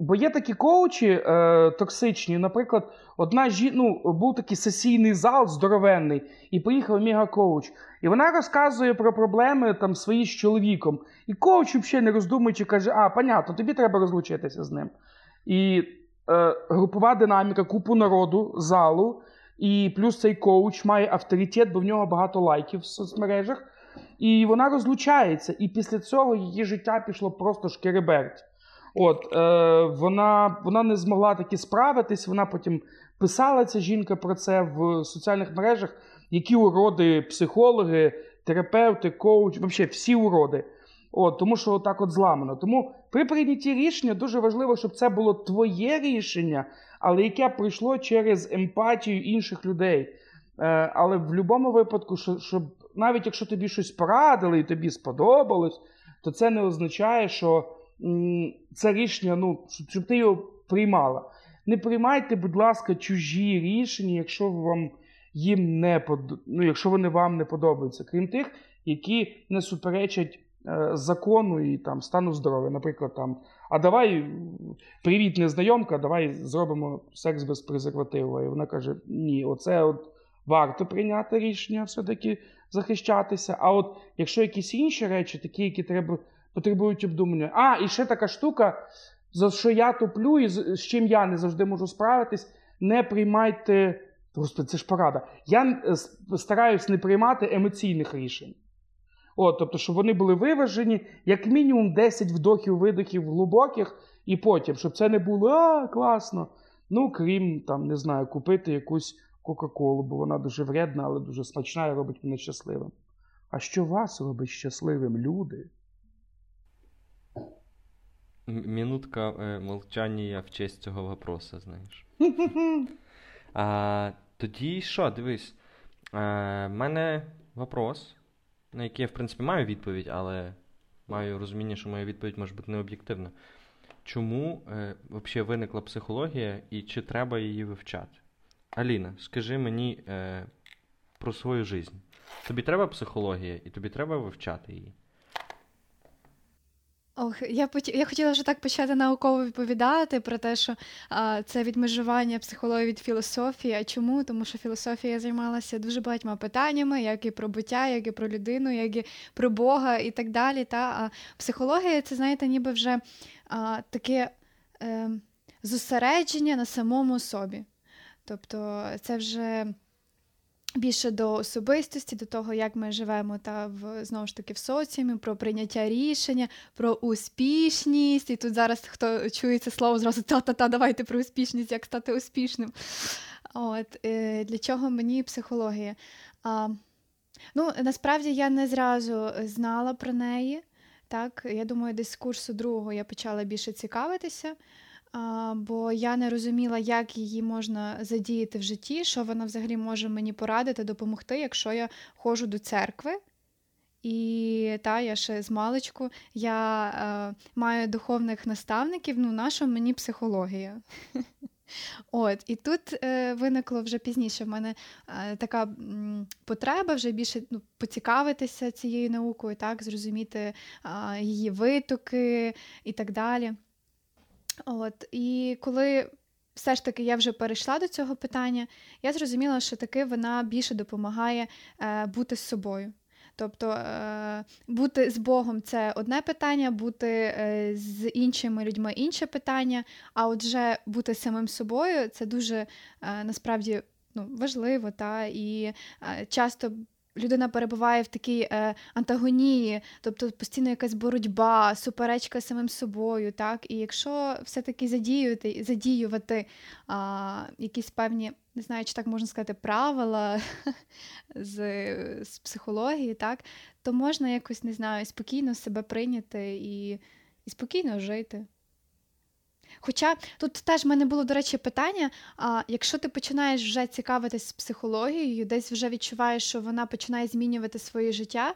Бо є такі коучі токсичні, наприклад, був такий сесійний зал здоровенний, і поїхав мега-коуч. І вона розказує про проблеми там свої з чоловіком. І коуч, взагалі не роздумуючи, каже, понятно, тобі треба розлучитися з ним. І групова динаміка, купу народу, залу, і плюс цей коуч має авторитет, бо в нього багато лайків в соцмережах. І вона розлучається, і після цього її життя пішло просто шкереберть. Вона не змогла таки справитись, вона потім писала, ця жінка, про це в соціальних мережах, які уроди психологи, терапевти, коуч, взагалі всі уроди. Тому що так от зламано. Тому при прийнятті рішення дуже важливо, щоб це було твоє рішення, але яке прийшло через емпатію інших людей. Але в будь-якому випадку, щоб навіть якщо тобі щось порадили і тобі сподобалось, то це не означає, що це рішення, щоб ти його приймала. Не приймайте, будь ласка, чужі рішення, якщо вони вам не подобаються, крім тих, які не суперечать закону і там стану здоров'я. Наприклад, там, давай, привіт, незнайомка, давай зробимо секс без презерватива. І вона каже, ні, варто прийняти рішення, все-таки захищатися. А от якщо якісь інші речі, такі, які потребують обдумання. І ще така штука, за що я туплю і з чим я не завжди можу справитись, не приймайте... Господи, це ж порада. Я стараюсь не приймати емоційних рішень. Тобто, щоб вони були виважені, як мінімум 10 вдохів-видохів глибоких, і потім, щоб це не було, класно. Крім, там, не знаю, купити якусь Кока-Колу, бо вона дуже вредна, але дуже смачна і робить мене щасливим. А що вас робить щасливим, люди? Минутка мовчання в честь цього вопроса, знаєш. Тоді що, дивись, в мене вопрос, на який я, в принципі, маю відповідь, але маю розуміння, що моя відповідь може бути необ'єктивна. Чому взагалі виникла психологія і чи треба її вивчати? Аліна, скажи мені про свою життя. Тобі треба психологія і тобі треба вивчати її? Я хотіла вже так почати науково відповідати про те, що це відмежування психології від філософії. А чому? Тому що філософія займалася дуже багатьма питаннями, як і про буття, як і про людину, як і про Бога і так далі. А психологія – це, знаєте, ніби вже таке зосередження на самому собі. Тобто це вже... більше до особистості, до того, як ми живемо, знову ж таки, в соціумі, про прийняття рішення, про успішність. І тут зараз, хто чує це слово, зразу давайте про успішність, як стати успішним. Для чого мені психологія? Насправді, я не зразу знала про неї. Так? Я думаю, десь з курсу другого я почала більше цікавитися. Бо я не розуміла, як її можна задіяти в житті, що вона взагалі може мені порадити, допомогти, якщо я ходжу до церкви. І я ще з маличку, я маю духовних наставників, нащо мені психологія? От, і тут виникло вже пізніше в мене така потреба вже більше поцікавитися цією наукою, так, зрозуміти її витоки і так далі. От, і коли все ж таки я вже перейшла до цього питання, я зрозуміла, що таки вона більше допомагає бути з собою. Тобто бути з Богом – це одне питання, бути з іншими людьми – інше питання, а отже бути самим собою – це дуже, насправді, важливо. Та? І часто людина перебуває в такій антагонії, тобто постійно якась боротьба, суперечка з самим собою. Так? І якщо все-таки задіювати якісь певні, не знаю, чи так можна сказати, правила з психології, так, то можна якось, не знаю, спокійно себе прийняти і спокійно жити. Хоча тут теж в мене було, до речі, питання, якщо ти починаєш вже цікавитись психологією, десь вже відчуваєш, що вона починає змінювати своє життя,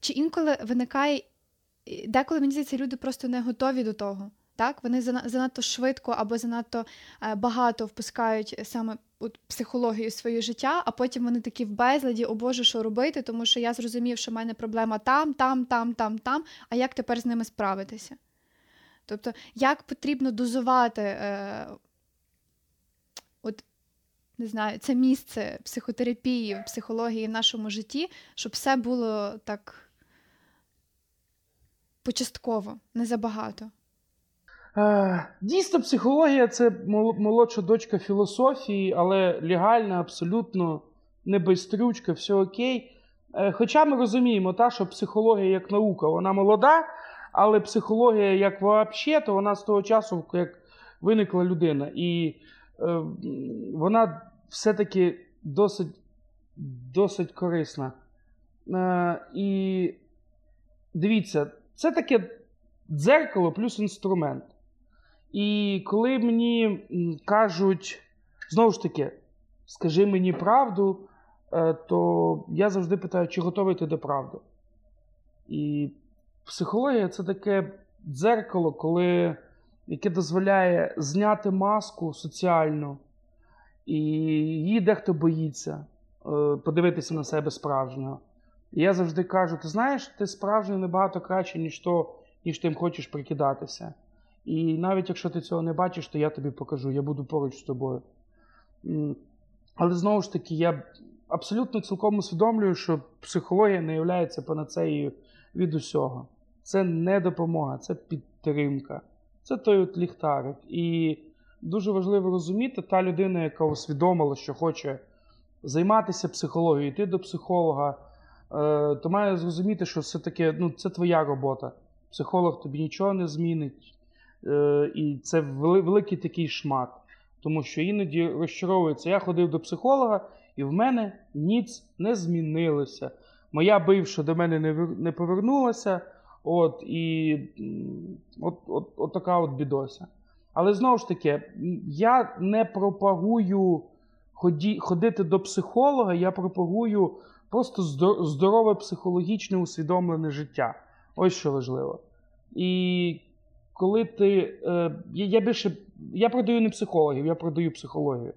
чи інколи виникає, деколи, мені здається, люди просто не готові до того. Так, вони занадто швидко або занадто багато впускають саме психологію в своє життя, а потім вони такі в безладі, о Боже, що робити, тому що я зрозумів, що в мене проблема там, а як тепер з ними справитися? Тобто, як потрібно дозувати це місце психотерапії, психології в нашому житті, щоб все було так почастково, не забагато. Дійсно, психологія – це молодша дочка філософії, але легальна, абсолютно не байстрючка, все окей. Хоча ми розуміємо, що психологія як наука, вона молода, але психологія як вообще, то вона з того часу, як виникла людина. І вона все-таки досить корисна. І дивіться, це таке дзеркало плюс інструмент. І коли мені кажуть, знову ж таки, скажи мені правду, то я завжди питаю, чи готовий ти до правди. І психологія – це таке дзеркало, яке дозволяє зняти маску соціальну, і її дехто боїться подивитися на себе справжнього. І я завжди кажу, ти знаєш, ти справжній набагато краще, ніж тим хочеш прикидатися. І навіть якщо ти цього не бачиш, то я тобі покажу, я буду поруч з тобою. Але знову ж таки, я абсолютно цілком усвідомлюю, що психологія не є панацеєю від усього. Це не допомога, це підтримка. Це той ліхтарик. І дуже важливо розуміти, та людина, яка усвідомила, що хоче займатися психологією, йти до психолога, то має зрозуміти, що все-таки це твоя робота. Психолог тобі нічого не змінить. І це великий такий шмат, тому що іноді розчаровується. Я ходив до психолога, і в мене ніц не змінилося. Моя бивша до мене не повернулася, і така бідося. Але знову ж таки, я не пропагую ходити до психолога, я пропагую просто здорове психологічне усвідомлене життя. Ось що важливо. І коли я продаю не психологів, я продаю психологію.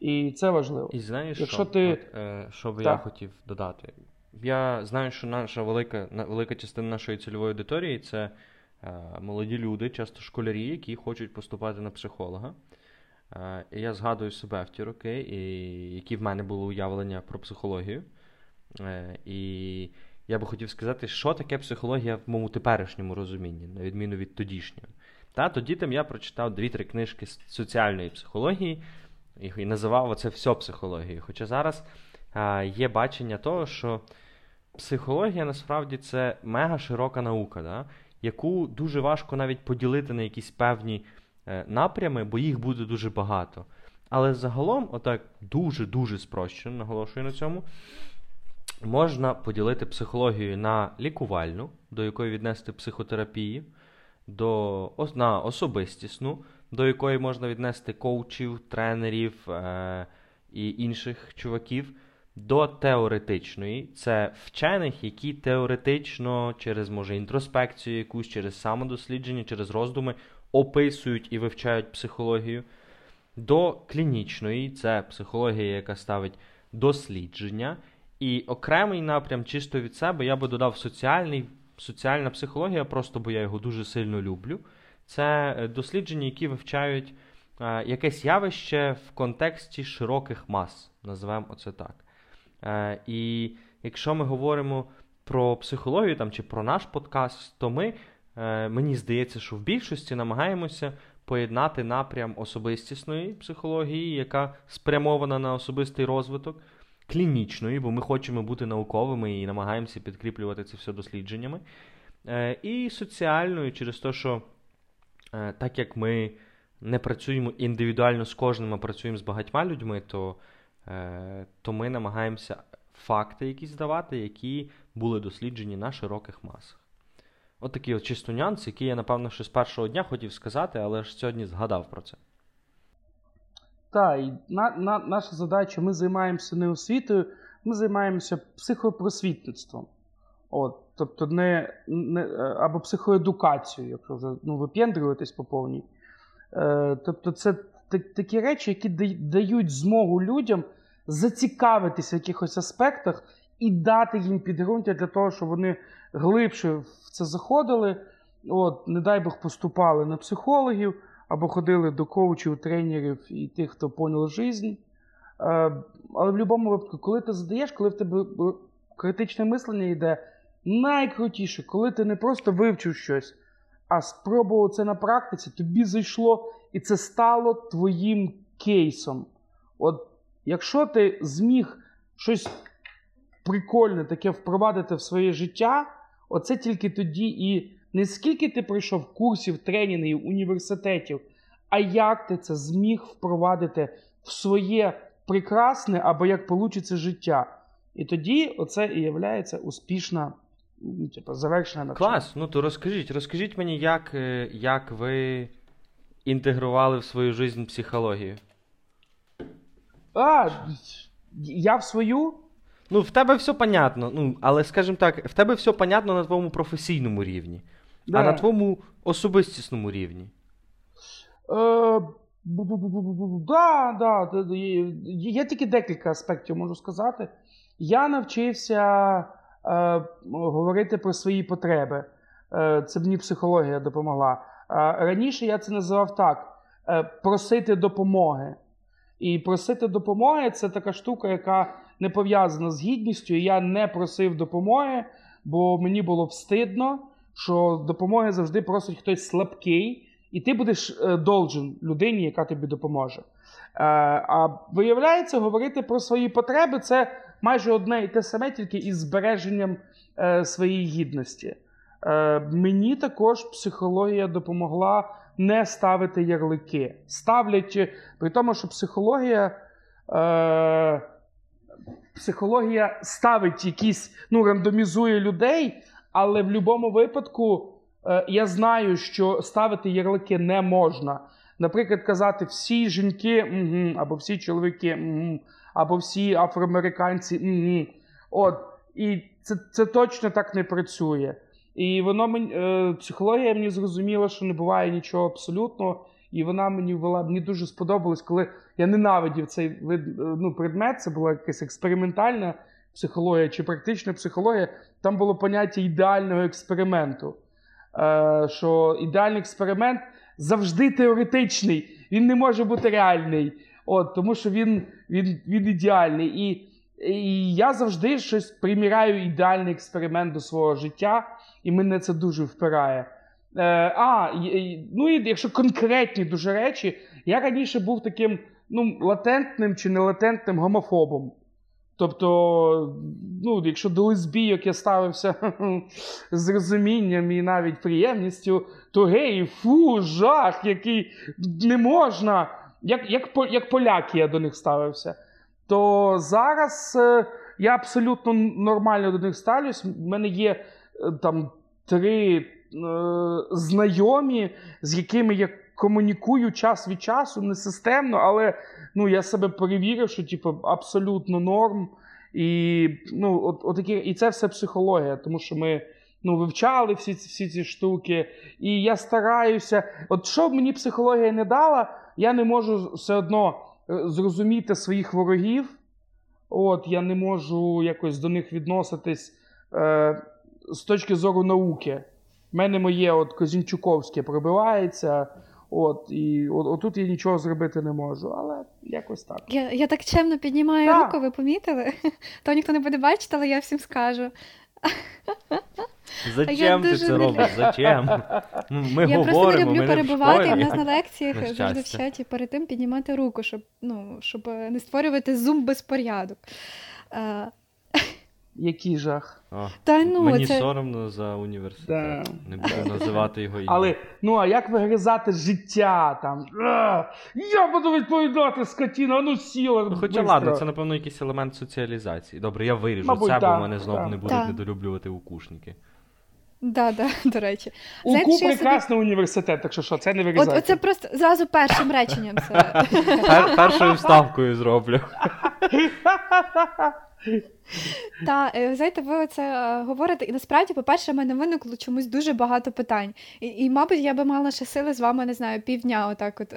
І це важливо. І знаєш, що би я хотів додати? Я знаю, що наша велика частина нашої цільової аудиторії – це молоді люди, часто школярі, які хочуть поступати на психолога. І я згадую себе в ті роки, які в мене були уявлення про психологію. І я би хотів сказати, що таке психологія в моєму теперішньому розумінні, на відміну від тодішнього. Тоді там я прочитав 2-3 книжки з соціальної психології і називав це все психологією. Хоча зараз є бачення того, що психологія насправді це мега широка наука, яку дуже важко навіть поділити на якісь певні напрями, бо їх буде дуже багато. Але загалом, отак дуже-дуже спрощено, наголошую на цьому, можна поділити психологію на лікувальну, до якої віднести психотерапію, на особистісну, до якої можна віднести коучів, тренерів і інших чуваків, до теоретичної. Це вчених, які теоретично через, може, інтроспекцію якусь, через самодослідження, через роздуми описують і вивчають психологію, до клінічної, це психологія, яка ставить дослідження, і окремий напрям чисто від себе я би додав соціальна психологія, просто бо я його дуже сильно люблю. Це дослідження, які вивчають якесь явище в контексті широких мас, називаємо це так. І якщо ми говоримо про психологію там, чи про наш подкаст, то ми, мені здається, що в більшості намагаємося поєднати напрям особистісної психології, яка спрямована на особистий розвиток, клінічної, бо ми хочемо бути науковими і намагаємося підкріплювати це все дослідженнями, і соціальною, через те, що так як ми не працюємо індивідуально з кожним, а працюємо з багатьма людьми, то ми намагаємося факти якісь давати, які були досліджені на широких масах. От такий от чисто нюанс, який я, напевно, ще з першого дня хотів сказати, але ж сьогодні згадав про це. Так, і наша задача, ми займаємося не освітою, ми займаємося психопросвітництвом. От, тобто або психоедукацією, якщо вже вип'єндрюватись по повній. Тобто це такі речі, які дають змогу людям зацікавитися в якихось аспектах і дати їм підґрунтя для того, щоб вони глибше в це заходили, от, не дай Бог поступали на психологів, або ходили до коучів, тренерів і тих, хто поняв життя. Але в будь-якому випадку, коли ти задаєш, коли в тебе критичне мислення йде, найкрутіше, коли ти не просто вивчив щось, а спробував це на практиці, тобі зайшло, і це стало твоїм кейсом. От якщо ти зміг щось прикольне таке впровадити в своє життя, оце тільки тоді і не скільки ти пройшов курсів, тренінгів, університетів, а як ти це зміг впровадити в своє прекрасне або як получиться життя. І тоді оце і являється успішна, завершена навчання. Клас, то розкажіть мені, як ви інтегрували в свою життя психологію? Я в свою? В тебе все понятно, але, скажімо так, в тебе все понятно на твоєму професійному рівні, да. А на твоєму особистісному рівні? Так, я тільки декілька аспектів можу сказати. Я навчився говорити про свої потреби, це мені психологія допомогла. Раніше я це називав так, просити допомоги. І просити допомоги – це така штука, яка не пов'язана з гідністю. Я не просив допомоги, бо мені було встидно, що допомоги завжди просить хтось слабкий, і ти будеш должен людині, яка тобі допоможе. А виявляється, говорити про свої потреби – це майже одне і те саме, тільки із збереженням своєї гідності. Мені також психологія допомогла не ставити ярлики. При тому, що психологія ставить якісь, рандомізує людей, але в будь-якому випадку я знаю, що ставити ярлики не можна. Наприклад, казати всі жінки, або всі чоловіки, або всі афроамериканці, От, і це точно так не працює. І психологія мені зрозуміла, що не буває нічого абсолютного, і вона мені дуже сподобалась, коли я ненавидів цей предмет, це була якась експериментальна психологія чи практична психологія, там було поняття ідеального експерименту, що ідеальний експеримент завжди теоретичний, він не може бути реальний, тому що він ідеальний. І я завжди щось приміряю ідеальний експеримент до свого життя, і мене це дуже впирає. І якщо конкретні дуже речі, я раніше був таким латентним чи нелатентним гомофобом. Тобто, якщо до лесбійок я ставився з розумінням і навіть приємністю, то геї, жах, який не можна, як поляки я до них ставився. То зараз я абсолютно нормально до них ставлюсь. У мене є там 3 знайомі, з якими я комунікую час від часу, не системно, але я себе перевірив, що абсолютно норм. І це все психологія, тому що ми ну, вивчали всі ці штуки. І я стараюся, от що б мені психологія не дала, я не можу все одно зрозуміти своїх ворогів. От, я не можу якось до них відноситись з точки зору науки. В мене моє от Козінчуковське пробивається, от, і отут я нічого зробити не можу, але якось так. Я так чемно піднімаю руку, ви помітили? То ніхто не буде бачити, але я всім скажу. Зачем ти це робиш? Зачем? Я просто не люблю перебувати в нас на лекціях, завжди в чаті, перед тим піднімати руку, щоб не створювати зум-безпорядок. Який жах. Мені соромно за університет. Да. Не буду називати його ім'я. Але, а як вигризати життя там? Я буду відповідати, скотіна, а ну сіла. Хоча, ладно, це, напевно, якийсь елемент соціалізації. Добре, я виріжу це, бо в мене знову не будуть недолюблювати укушники. До речі. УКУ прекрасний університет, так що, це не вирізається. Оце просто зразу першим реченням. Першою вставкою зроблю. Знаєте, ви це говорите, і насправді, по-перше, в мене виникло чомусь дуже багато питань. І мабуть, я би мала ще сили з вами, не знаю, півдня отак от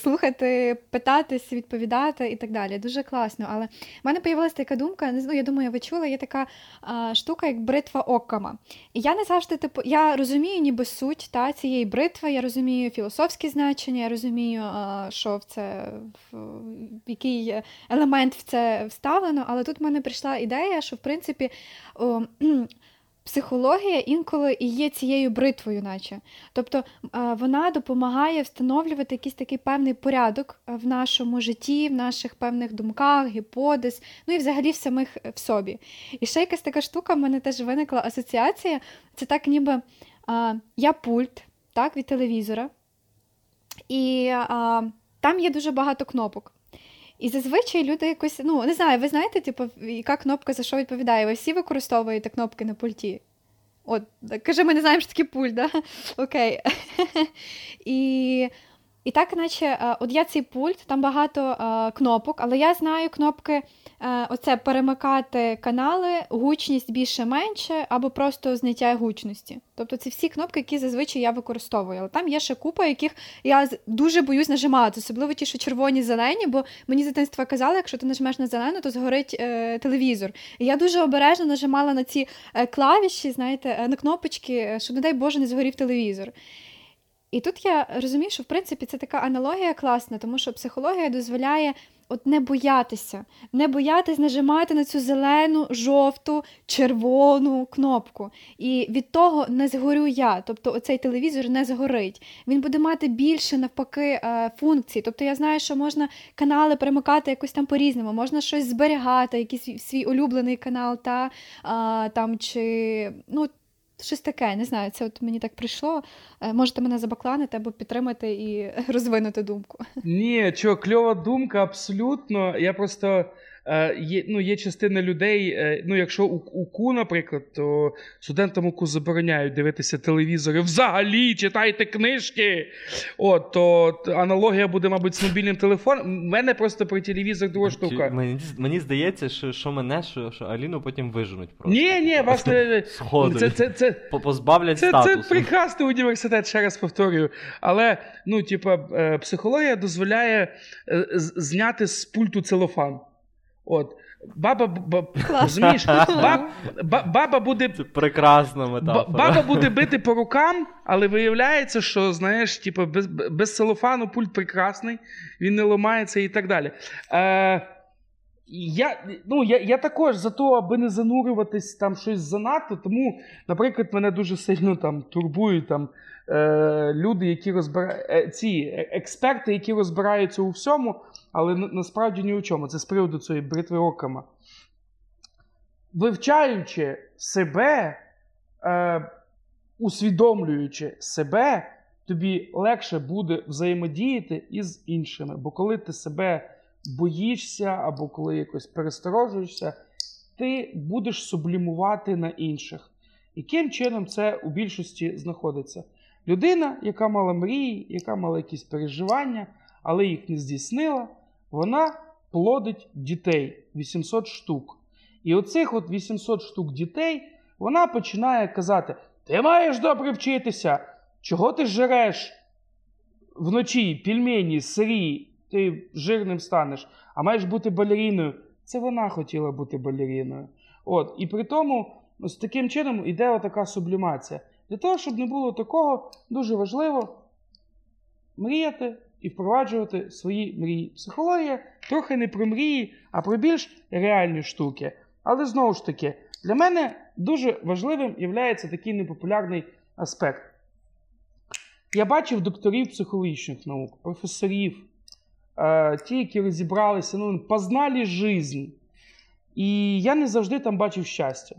слухати, питатись, відповідати і так далі. Дуже класно. Але в мене з'явилася така думка, не знаю, я думаю, ви чули, є така штука, як бритва Оккама. І я не завжди, я розумію ніби суть цієї бритви, я розумію філософські значення, я розумію, що в це, який елемент в це вставлено, але тут в мене прийшла ідея, що, в принципі, психологія інколи і є цією бритвою, наче. Тобто вона допомагає встановлювати якийсь такий певний порядок в нашому житті, в наших певних думках, гіпотез, і взагалі в самих в собі. І ще якась така штука, в мене теж виникла асоціація, це так ніби я пульт, так, від телевізора, і там є дуже багато кнопок. І зазвичай люди якось, не знаю, ви знаєте, яка кнопка за що відповідає? Ви всі використовуєте кнопки на пульті? От, каже, ми не знаємо, що таке пульт, да? Окей. І так, наче, от я цей пульт, там багато кнопок, але я знаю кнопки, оце перемикати канали, гучність більше-менше, або просто зняття гучності. Тобто це всі кнопки, які зазвичай я використовую. Але там є ще купа, яких я дуже боюсь нажимати, особливо ті, що червоні, зелені, бо мені з дитинства казали, якщо ти нажмеш на зелену, то згорить телевізор. І я дуже обережно нажимала на ці клавіші, знаєте, на кнопочки, щоб, не дай Боже, не згорів телевізор. І тут я розумію, що, в принципі, це така аналогія класна, тому що психологія дозволяє от не боятися. Не боятись нажимати на цю зелену, жовту, червону кнопку. І від того не згорю я. Тобто оцей телевізор не згорить. Він буде мати більше, навпаки, функцій. Тобто я знаю, що можна канали перемикати якось там по-різному. Можна щось зберігати, якийсь свій улюблений канал, там, чи... щось таке, не знаю, це от мені так прийшло. Можете мене забакланити або підтримати і розвинути думку. Ні, чого, кльова думка, абсолютно. Я просто, є частина людей, якщо УКУ, наприклад, то студентам УКУ забороняють дивитися телевізори. Взагалі, читайте книжки! То аналогія буде, мабуть, з мобільним телефоном. У мене просто про телевізор друга штука. Мені здається, що Аліну потім виженуть просто. Ні, вас не... Позбавлять статусу. Це прекрасний університет, ще раз повторюю. Але, психологія дозволяє зняти з пульту целофан. Баба буде... Це прекрасна метафора. Баба буде бити по рукам, але виявляється, що, знаєш, без целофану пульт прекрасний, він не ламається і так далі. Я також за то, аби не занурюватись там щось занадто, тому, наприклад, мене дуже сильно там турбують люди, які експерти, які розбираються у всьому, але насправді ні у чому. Це з приводу цієї бритви Оккама. Вивчаючи себе, усвідомлюючи себе, тобі легше буде взаємодіяти із іншими. Бо коли ти себе боїшся або коли якось пересторожуєшся, ти будеш сублімувати на інших. Яким чином це у більшості знаходиться? Людина, яка мала мрії, яка мала якісь переживання, але їх не здійснила, вона плодить дітей, 800 штук. І оцих 800 штук дітей Вона починає казати: ти маєш добре вчитися, чого ти жереш вночі пельмені, сирі, ти жирним станеш, а маєш бути балеріною. Це вона хотіла бути балеріною. От. І при тому, з таким чином, йде отака сублімація. Для того, щоб не було такого, дуже важливо мріяти і впроваджувати свої мрії. Психологія трохи не про мрії, а про більш реальні штуки. Але знову ж таки, для мене дуже важливим є такий непопулярний аспект. Я бачив докторів психологічних наук, професорів, ті, які розібралися, познали жизнь. І я не завжди там бачив щастя.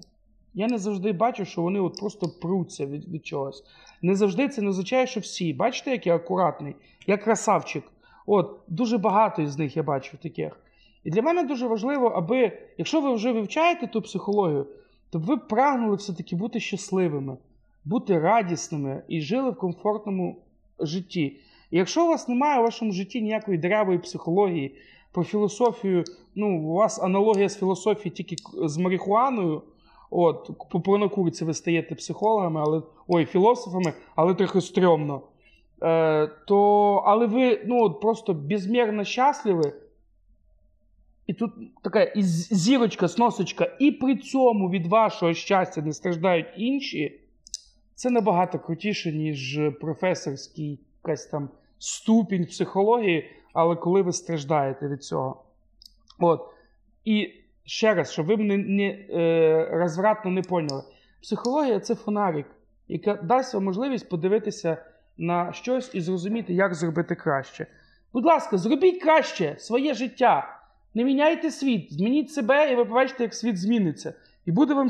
Я не завжди бачу, що вони от просто пруться від чогось. Не завжди це не означає, що всі. Бачите, як я акуратний, я красавчик. От, дуже багато із них я бачив таких. І для мене дуже важливо, аби, якщо ви вже вивчаєте ту психологію, то ви прагнули все-таки бути щасливими, бути радісними і жили в комфортному житті. І якщо у вас немає у вашому житті ніякої деревої психології, про філософію, у вас аналогія з філософією тільки з марихуаною, от, про накурці ви стаєте психологами, філософами, але трохи стрьомно. Але ви просто безмірно щасливі, і тут така і зірочка, сносочка, і при цьому від вашого щастя не страждають інші, це набагато крутіше, ніж професорський якась там ступінь психології, але коли ви страждаєте від цього. От. І ще раз, щоб ви мене розвратно не поняли. Психологія – це фонарик, яка дасть вам можливість подивитися на щось і зрозуміти, як зробити краще. Будь ласка, зробіть краще своє життя. Не міняйте світ, змініть себе, і ви побачите, як світ зміниться. І буде вам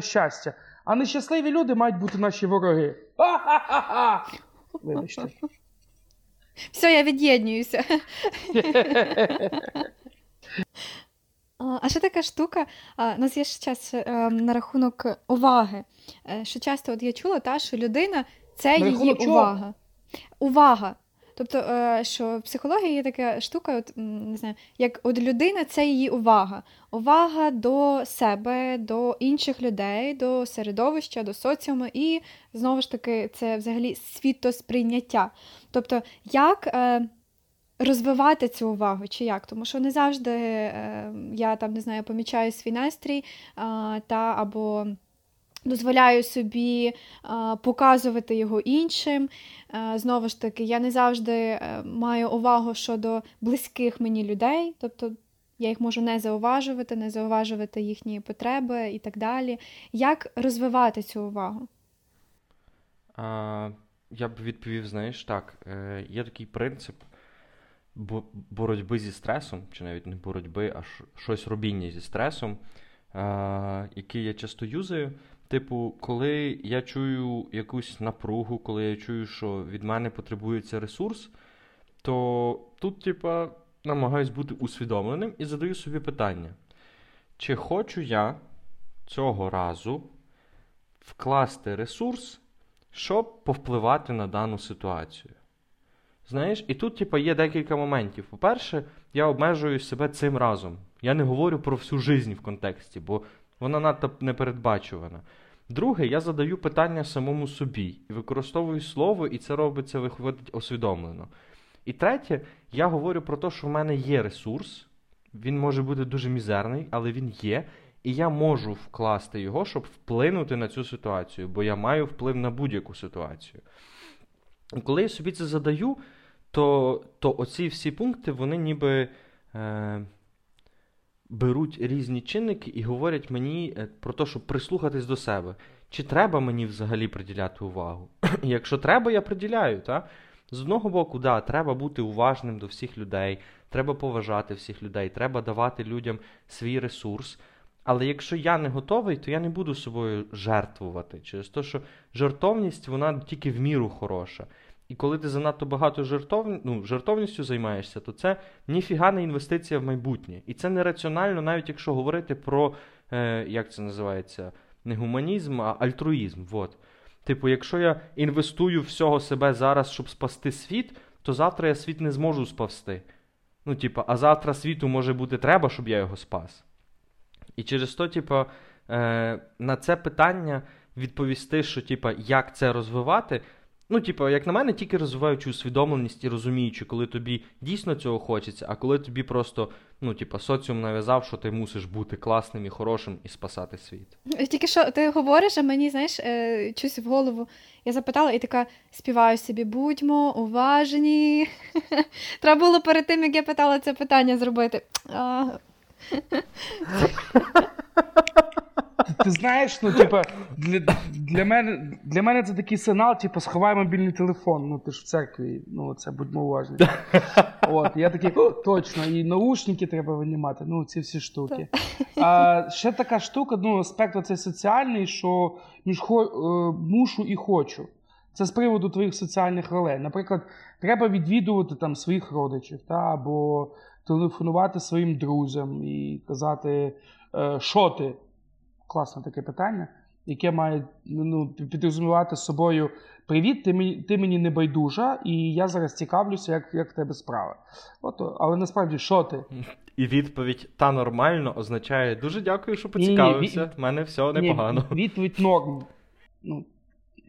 щастя. А нещасливі люди мають бути наші вороги. Ха-ха-ха-ха! Вибачте. Все, я від'єднююся. А ще така штука, у нас є ще час на рахунок уваги, що часто я чула, що людина – це її увага. Увага. Тобто, що в психології є така штука, як от людина – це її увага. Увага до себе, до інших людей, до середовища, до соціуму і, знову ж таки, це взагалі світосприйняття. Тобто, як розвивати цю увагу, чи як? Тому що не завжди я помічаю свій настрій або дозволяю собі показувати його іншим. Знову ж таки, я не завжди маю увагу щодо близьких мені людей, тобто я їх можу не зауважувати їхні потреби і так далі. Як розвивати цю увагу? Я б відповів, так. Є такий принцип боротьби зі стресом, чи навіть не боротьби, а щось робіння зі стресом, який я часто юзаю. Типу, коли я чую якусь напругу, коли я чую, що від мене потребується ресурс, то тут, намагаюсь бути усвідомленим і задаю собі питання. Чи хочу я цього разу вкласти ресурс, щоб повпливати на дану ситуацію? Знаєш, і тут, є декілька моментів. По-перше, я обмежую себе цим разом. Я не говорю про всю жизнь в контексті, бо вона надто непередбачувана. Друге, я задаю питання самому собі. І використовую слово, і це робиться, виходить, усвідомлено. І третє, я говорю про те, що в мене є ресурс. Він може бути дуже мізерний, але він є. І я можу вкласти його, щоб вплинути на цю ситуацію. Бо я маю вплив на будь-яку ситуацію. І коли я собі це задаю, то оці всі пункти, вони ніби беруть різні чинники і говорять мені про те, щоб прислухатись до себе. Чи треба мені взагалі приділяти увагу? Якщо треба, я приділяю, так? З одного боку, треба бути уважним до всіх людей, треба поважати всіх людей, треба давати людям свій ресурс. Але якщо я не готовий, то я не буду собою жертвувати. Через те, що жертовність, вона тільки в міру хороша. І коли ти занадто багато жертовністю займаєшся, то це ніфіга не інвестиція в майбутнє. І це нераціонально, навіть якщо говорити про, не гуманізм, а альтруїзм. От. Якщо я інвестую всього себе зараз, щоб спасти світ, то завтра я світ не зможу спасти. А завтра світу може бути треба, щоб я його спас. І через то, на це питання відповісти, що, типа, як це розвивати, ну, типа, як на мене, тільки розвиваючи усвідомленість і розуміючи, коли тобі дійсно цього хочеться, а коли тобі просто, ну, типа, соціум нав'язав, що ти мусиш бути класним і хорошим і спасати світ. Тільки що ти говориш, а мені, знаєш, чусь в голову, я запитала і така, співаю собі, будьмо уважні. Треба було перед тим, як я питала це питання, зробити. Ти знаєш, ну, типа, для мене це такий сигнал, типу, сховай мобільний телефон, ну, ти ж в церкві, ну, це будьмо уважні. От, я такий, точно, і наушники треба винімати, ну, ці всі штуки. А ще така штука, ну, аспект оцей соціальний, що між мушу і хочу. Це з приводу твоїх соціальних ролей. Наприклад, треба відвідувати там своїх родичів, та, або телефонувати своїм друзям і казати, що ти? Класне таке питання, яке має, ну, підрозумівати з собою «Привіт, ти мені не байдужа, і я зараз цікавлюся, як в тебе справи». От, але насправді, що ти? І відповідь «Та нормально» означає «Дуже дякую, що поцікавився, в мене все непогано». Ні, відповідь «Норм». Ну,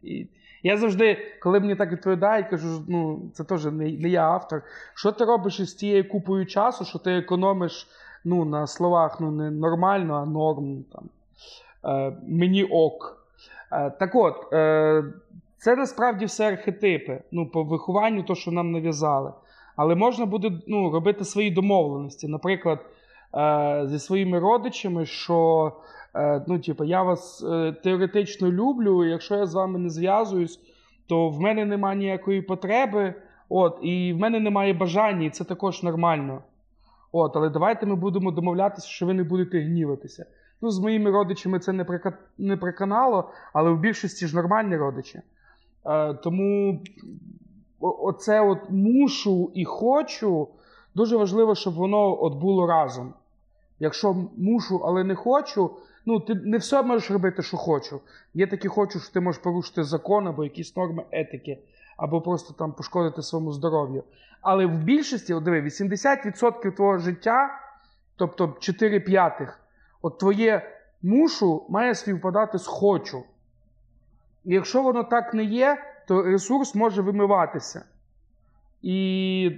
і... Я завжди, коли мені так відповідають, кажу, ну, це теж не я автор, що ти робиш із тією купою часу, що ти економиш, ну, на словах, ну, не нормально, а норм, там. Мені ок. Так от, це насправді все архетипи, ну, по вихованню, то, що нам нав'язали. Але можна буде, ну, робити свої домовленості. Наприклад, зі своїми родичами, що, ну, типу, я вас теоретично люблю, і якщо я з вами не зв'язуюсь, то в мене немає ніякої потреби, от, і в мене немає бажання, і це також нормально. От, але давайте ми будемо домовлятися, що ви не будете гніватися. Ну, з моїми родичами це не приканало, але в більшості ж нормальні родичі. Тому оце от мушу і хочу, дуже важливо, щоб воно от було разом. Якщо мушу, але не хочу, ну, ти не все можеш робити, що хочу. Є такі хочу, що ти можеш порушити закон або якісь норми етики, або просто там пошкодити своєму здоров'ю. Але в більшості, от диви, 80% твого життя, тобто 4/5, от твоє мушу має співпадати з хочу. І якщо воно так не є, то ресурс може вимиватися. І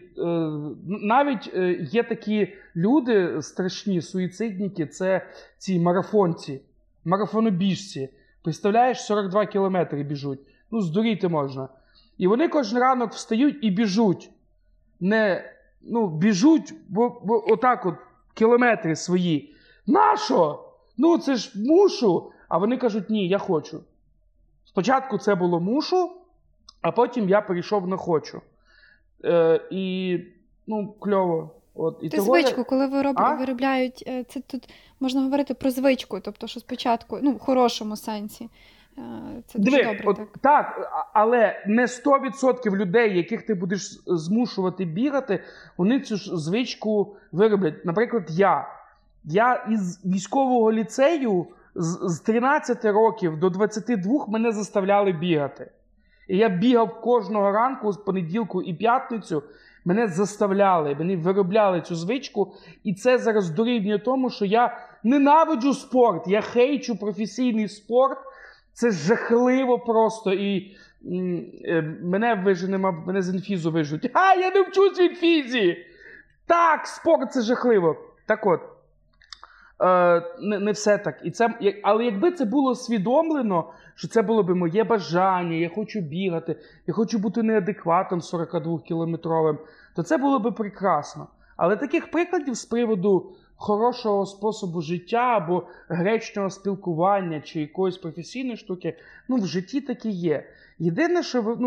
навіть є такі люди страшні, суїцидники, це ці марафонці, марафонобіжці. Представляєш, 42 кілометри біжуть. Ну, здуріти можна. І вони кожен ранок встають і біжуть. Не, ну, біжуть, бо отак от кілометри свої. Нащо? Ну, це ж мушу. А вони кажуть, ні, я хочу. Спочатку це було мушу, а потім я перейшов на хочу. І, ну, кльово. От, і ти того... звичку, коли виробляють, це тут можна говорити про звичку, тобто, що спочатку, ну, в хорошому сенсі. Це дуже добре. От, так, але не 100% людей, яких ти будеш змушувати бігати, вони цю ж звичку вироблять. Наприклад, я із військового ліцею з 13 років до 22 мене заставляли бігати. І я бігав кожного ранку, з понеділку і п'ятницю. Мене заставляли, мені виробляли цю звичку. І це зараз дорівнює тому, що я ненавиджу спорт, я хейчу професійний спорт. Це жахливо просто. І мене з інфізу вижуть. А, я не вчусь в інфізі! Так, спорт – це жахливо. Так от. Не все так. І це, але якби це було усвідомлено, що це було б моє бажання, я хочу бігати, я хочу бути неадекватом 42-кілометровим, то це було б прекрасно. Але таких прикладів з приводу хорошого способу життя або гречного спілкування чи якоїсь професійної штуки, ну, в житті таки є. Єдине, що,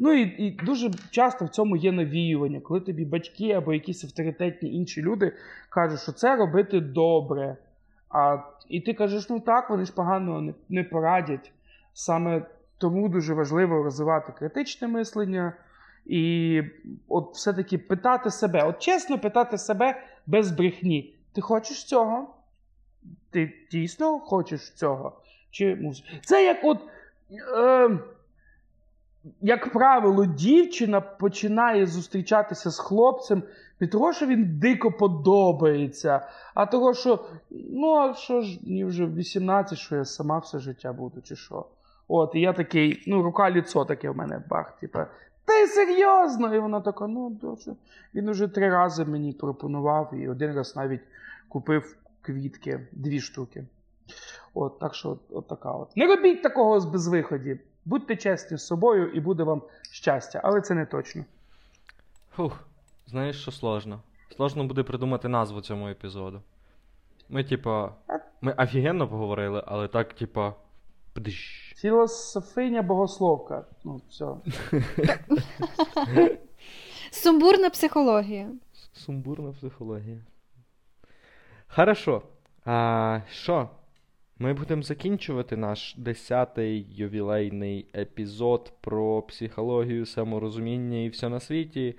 і дуже часто в цьому є навіювання, коли тобі батьки або якісь авторитетні інші люди кажуть, що це робити добре. І ти кажеш, ну так, вони ж поганого не порадять. Саме тому дуже важливо розвивати критичне мислення і от все-таки питати себе. От чесно питати себе без брехні. Ти хочеш цього? Ти дійсно хочеш цього? Чи мусиш? Це як от... як правило, дівчина починає зустрічатися з хлопцем не того, що він дико подобається, а того, що, ну, а що ж, мені вже 18, що я сама все життя буду, чи що. От, і я такий, ну, рука-ліцо таке в мене, бах, типа, ти серйозно? І вона така, ну, дуже. Він уже 3 рази мені пропонував, і 1 раз навіть купив квітки, 2 штуки. От, так що, от така от. Не робіть такого з безвиході. Будьте чесні з собою, і буде вам щастя. Але це не точно. Фух, знаєш, що сложно? Сложно буде придумати назву цьому епізоду. Ми, типа, ми офігенно поговорили, але так, типа, пдищ. Філософиня-богословка. Ну, все. Сумбурна психологія. Сумбурна психологія. Хорошо. А що? Ми будемо закінчувати наш 10-й ювілейний епізод про психологію, саморозуміння і все на світі.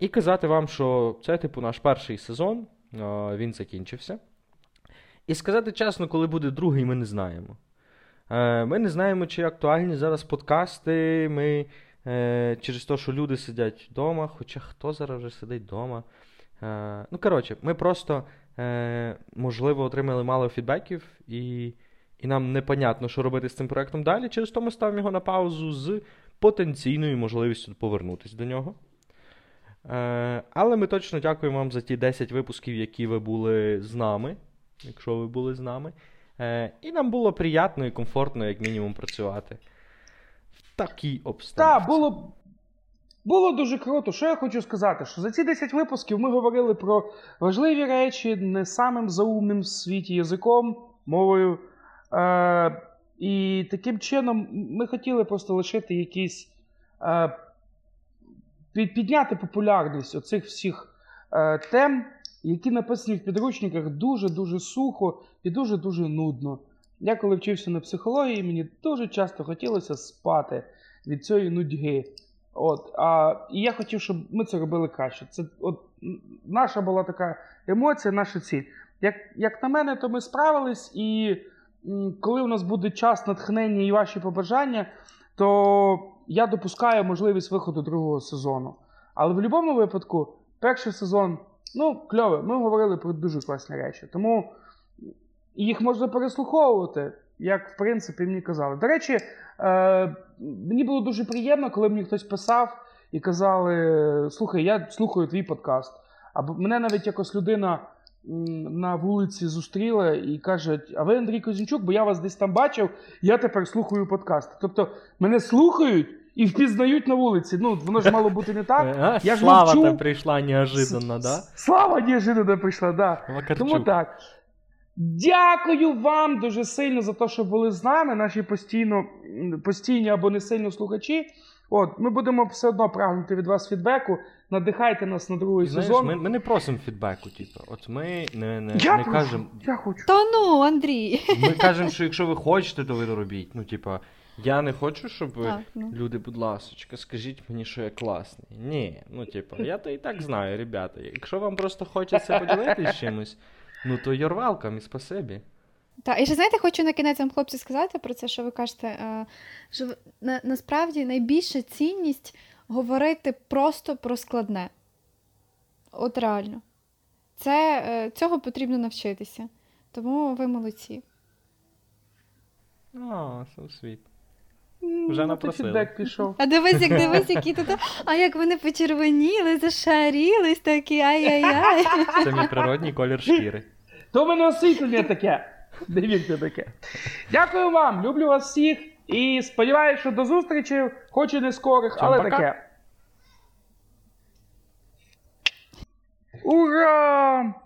І казати вам, що це, типу, наш перший сезон, він закінчився. І сказати чесно, коли буде другий, ми не знаємо. Ми не знаємо, чи актуальні зараз подкасти, ми через те, що люди сидять вдома, хоча хто зараз вже сидить вдома. Ну, коротше, ми просто... можливо, отримали мало фідбеків, і нам непонятно, що робити з цим проєктом далі. Через то ми ставимо його на паузу з потенційною можливістю повернутися до нього. Але ми точно дякуємо вам за ті 10 випусків, які ви були з нами, якщо ви були з нами. І нам було приємно і комфортно, як мінімум, працювати в такій обстановці. Так, Було дуже круто. Що я хочу сказати? Що за ці 10 випусків ми говорили про важливі речі не самим заумним в світі язиком, мовою. І таким чином ми хотіли просто лишити якісь... підняти популярність оцих всіх тем, які написані в підручниках дуже-дуже сухо і дуже-дуже нудно. Я коли вчився на психології, мені дуже часто хотілося спати від цієї нудьги. От, і я хотів, щоб ми це робили краще. Це от наша була така емоція, наша ціль. Як на мене, то ми справились, і коли у нас буде час, натхнення і ваші побажання, то я допускаю можливість виходу 2-го сезону. Але в будь-якому випадку, 1-й сезон, ну, кльове, ми говорили про дуже класні речі. Тому їх можна переслуховувати. Як, в принципі, мені казали. До речі, мені було дуже приємно, коли мені хтось писав і казали, слухай, я слухаю твій подкаст. Або мене навіть якось людина на вулиці зустріла і каже, а ви Андрій Кузинчук, бо я вас десь там бачив, я тепер слухаю подкаст. Тобто, мене слухають і впізнають на вулиці. Ну, воно ж мало бути не так. Я ж мовчу. Слава там прийшла неожиданно, да? Слава неожиданно прийшла, да. Тому так. Дякую вам дуже сильно за те, що були з нами, наші постійні або не сильно слухачі. От, ми будемо все одно прагнути від вас фідбеку. Надихайте нас на 2-й сезон. Ми не просимо фідбеку, типу. От ми не кажемо... Я хочу. Та ну, Андрій! Ми кажемо, що якщо ви хочете, то ви доробіть. Ну, типа, я не хочу, щоб люди, будь ласочка, скажіть мені, що я класний. Ні, ну, типа, я то і так знаю, ребята. Якщо вам просто хочеться поділитися чимось, ну, то you're welcome, і спасибі. Так, і ще, знаєте, хочу на кінець вам, хлопці, сказати про це, що ви кажете, що насправді найбільша цінність говорити просто про складне. От реально. Цього потрібно навчитися. Тому ви молодці. О, so sweet. Вже напросили. А дивись, які тут... А як вони почервоніли, зашарілись такі, ай-яй-яй. Це мій природній колір шкіри. То в мене освітлення таке. Дивіться таке. Дякую вам, люблю вас всіх. І сподіваюся, що до зустрічі, хоч і не скорих, але пока. Таке. Ура!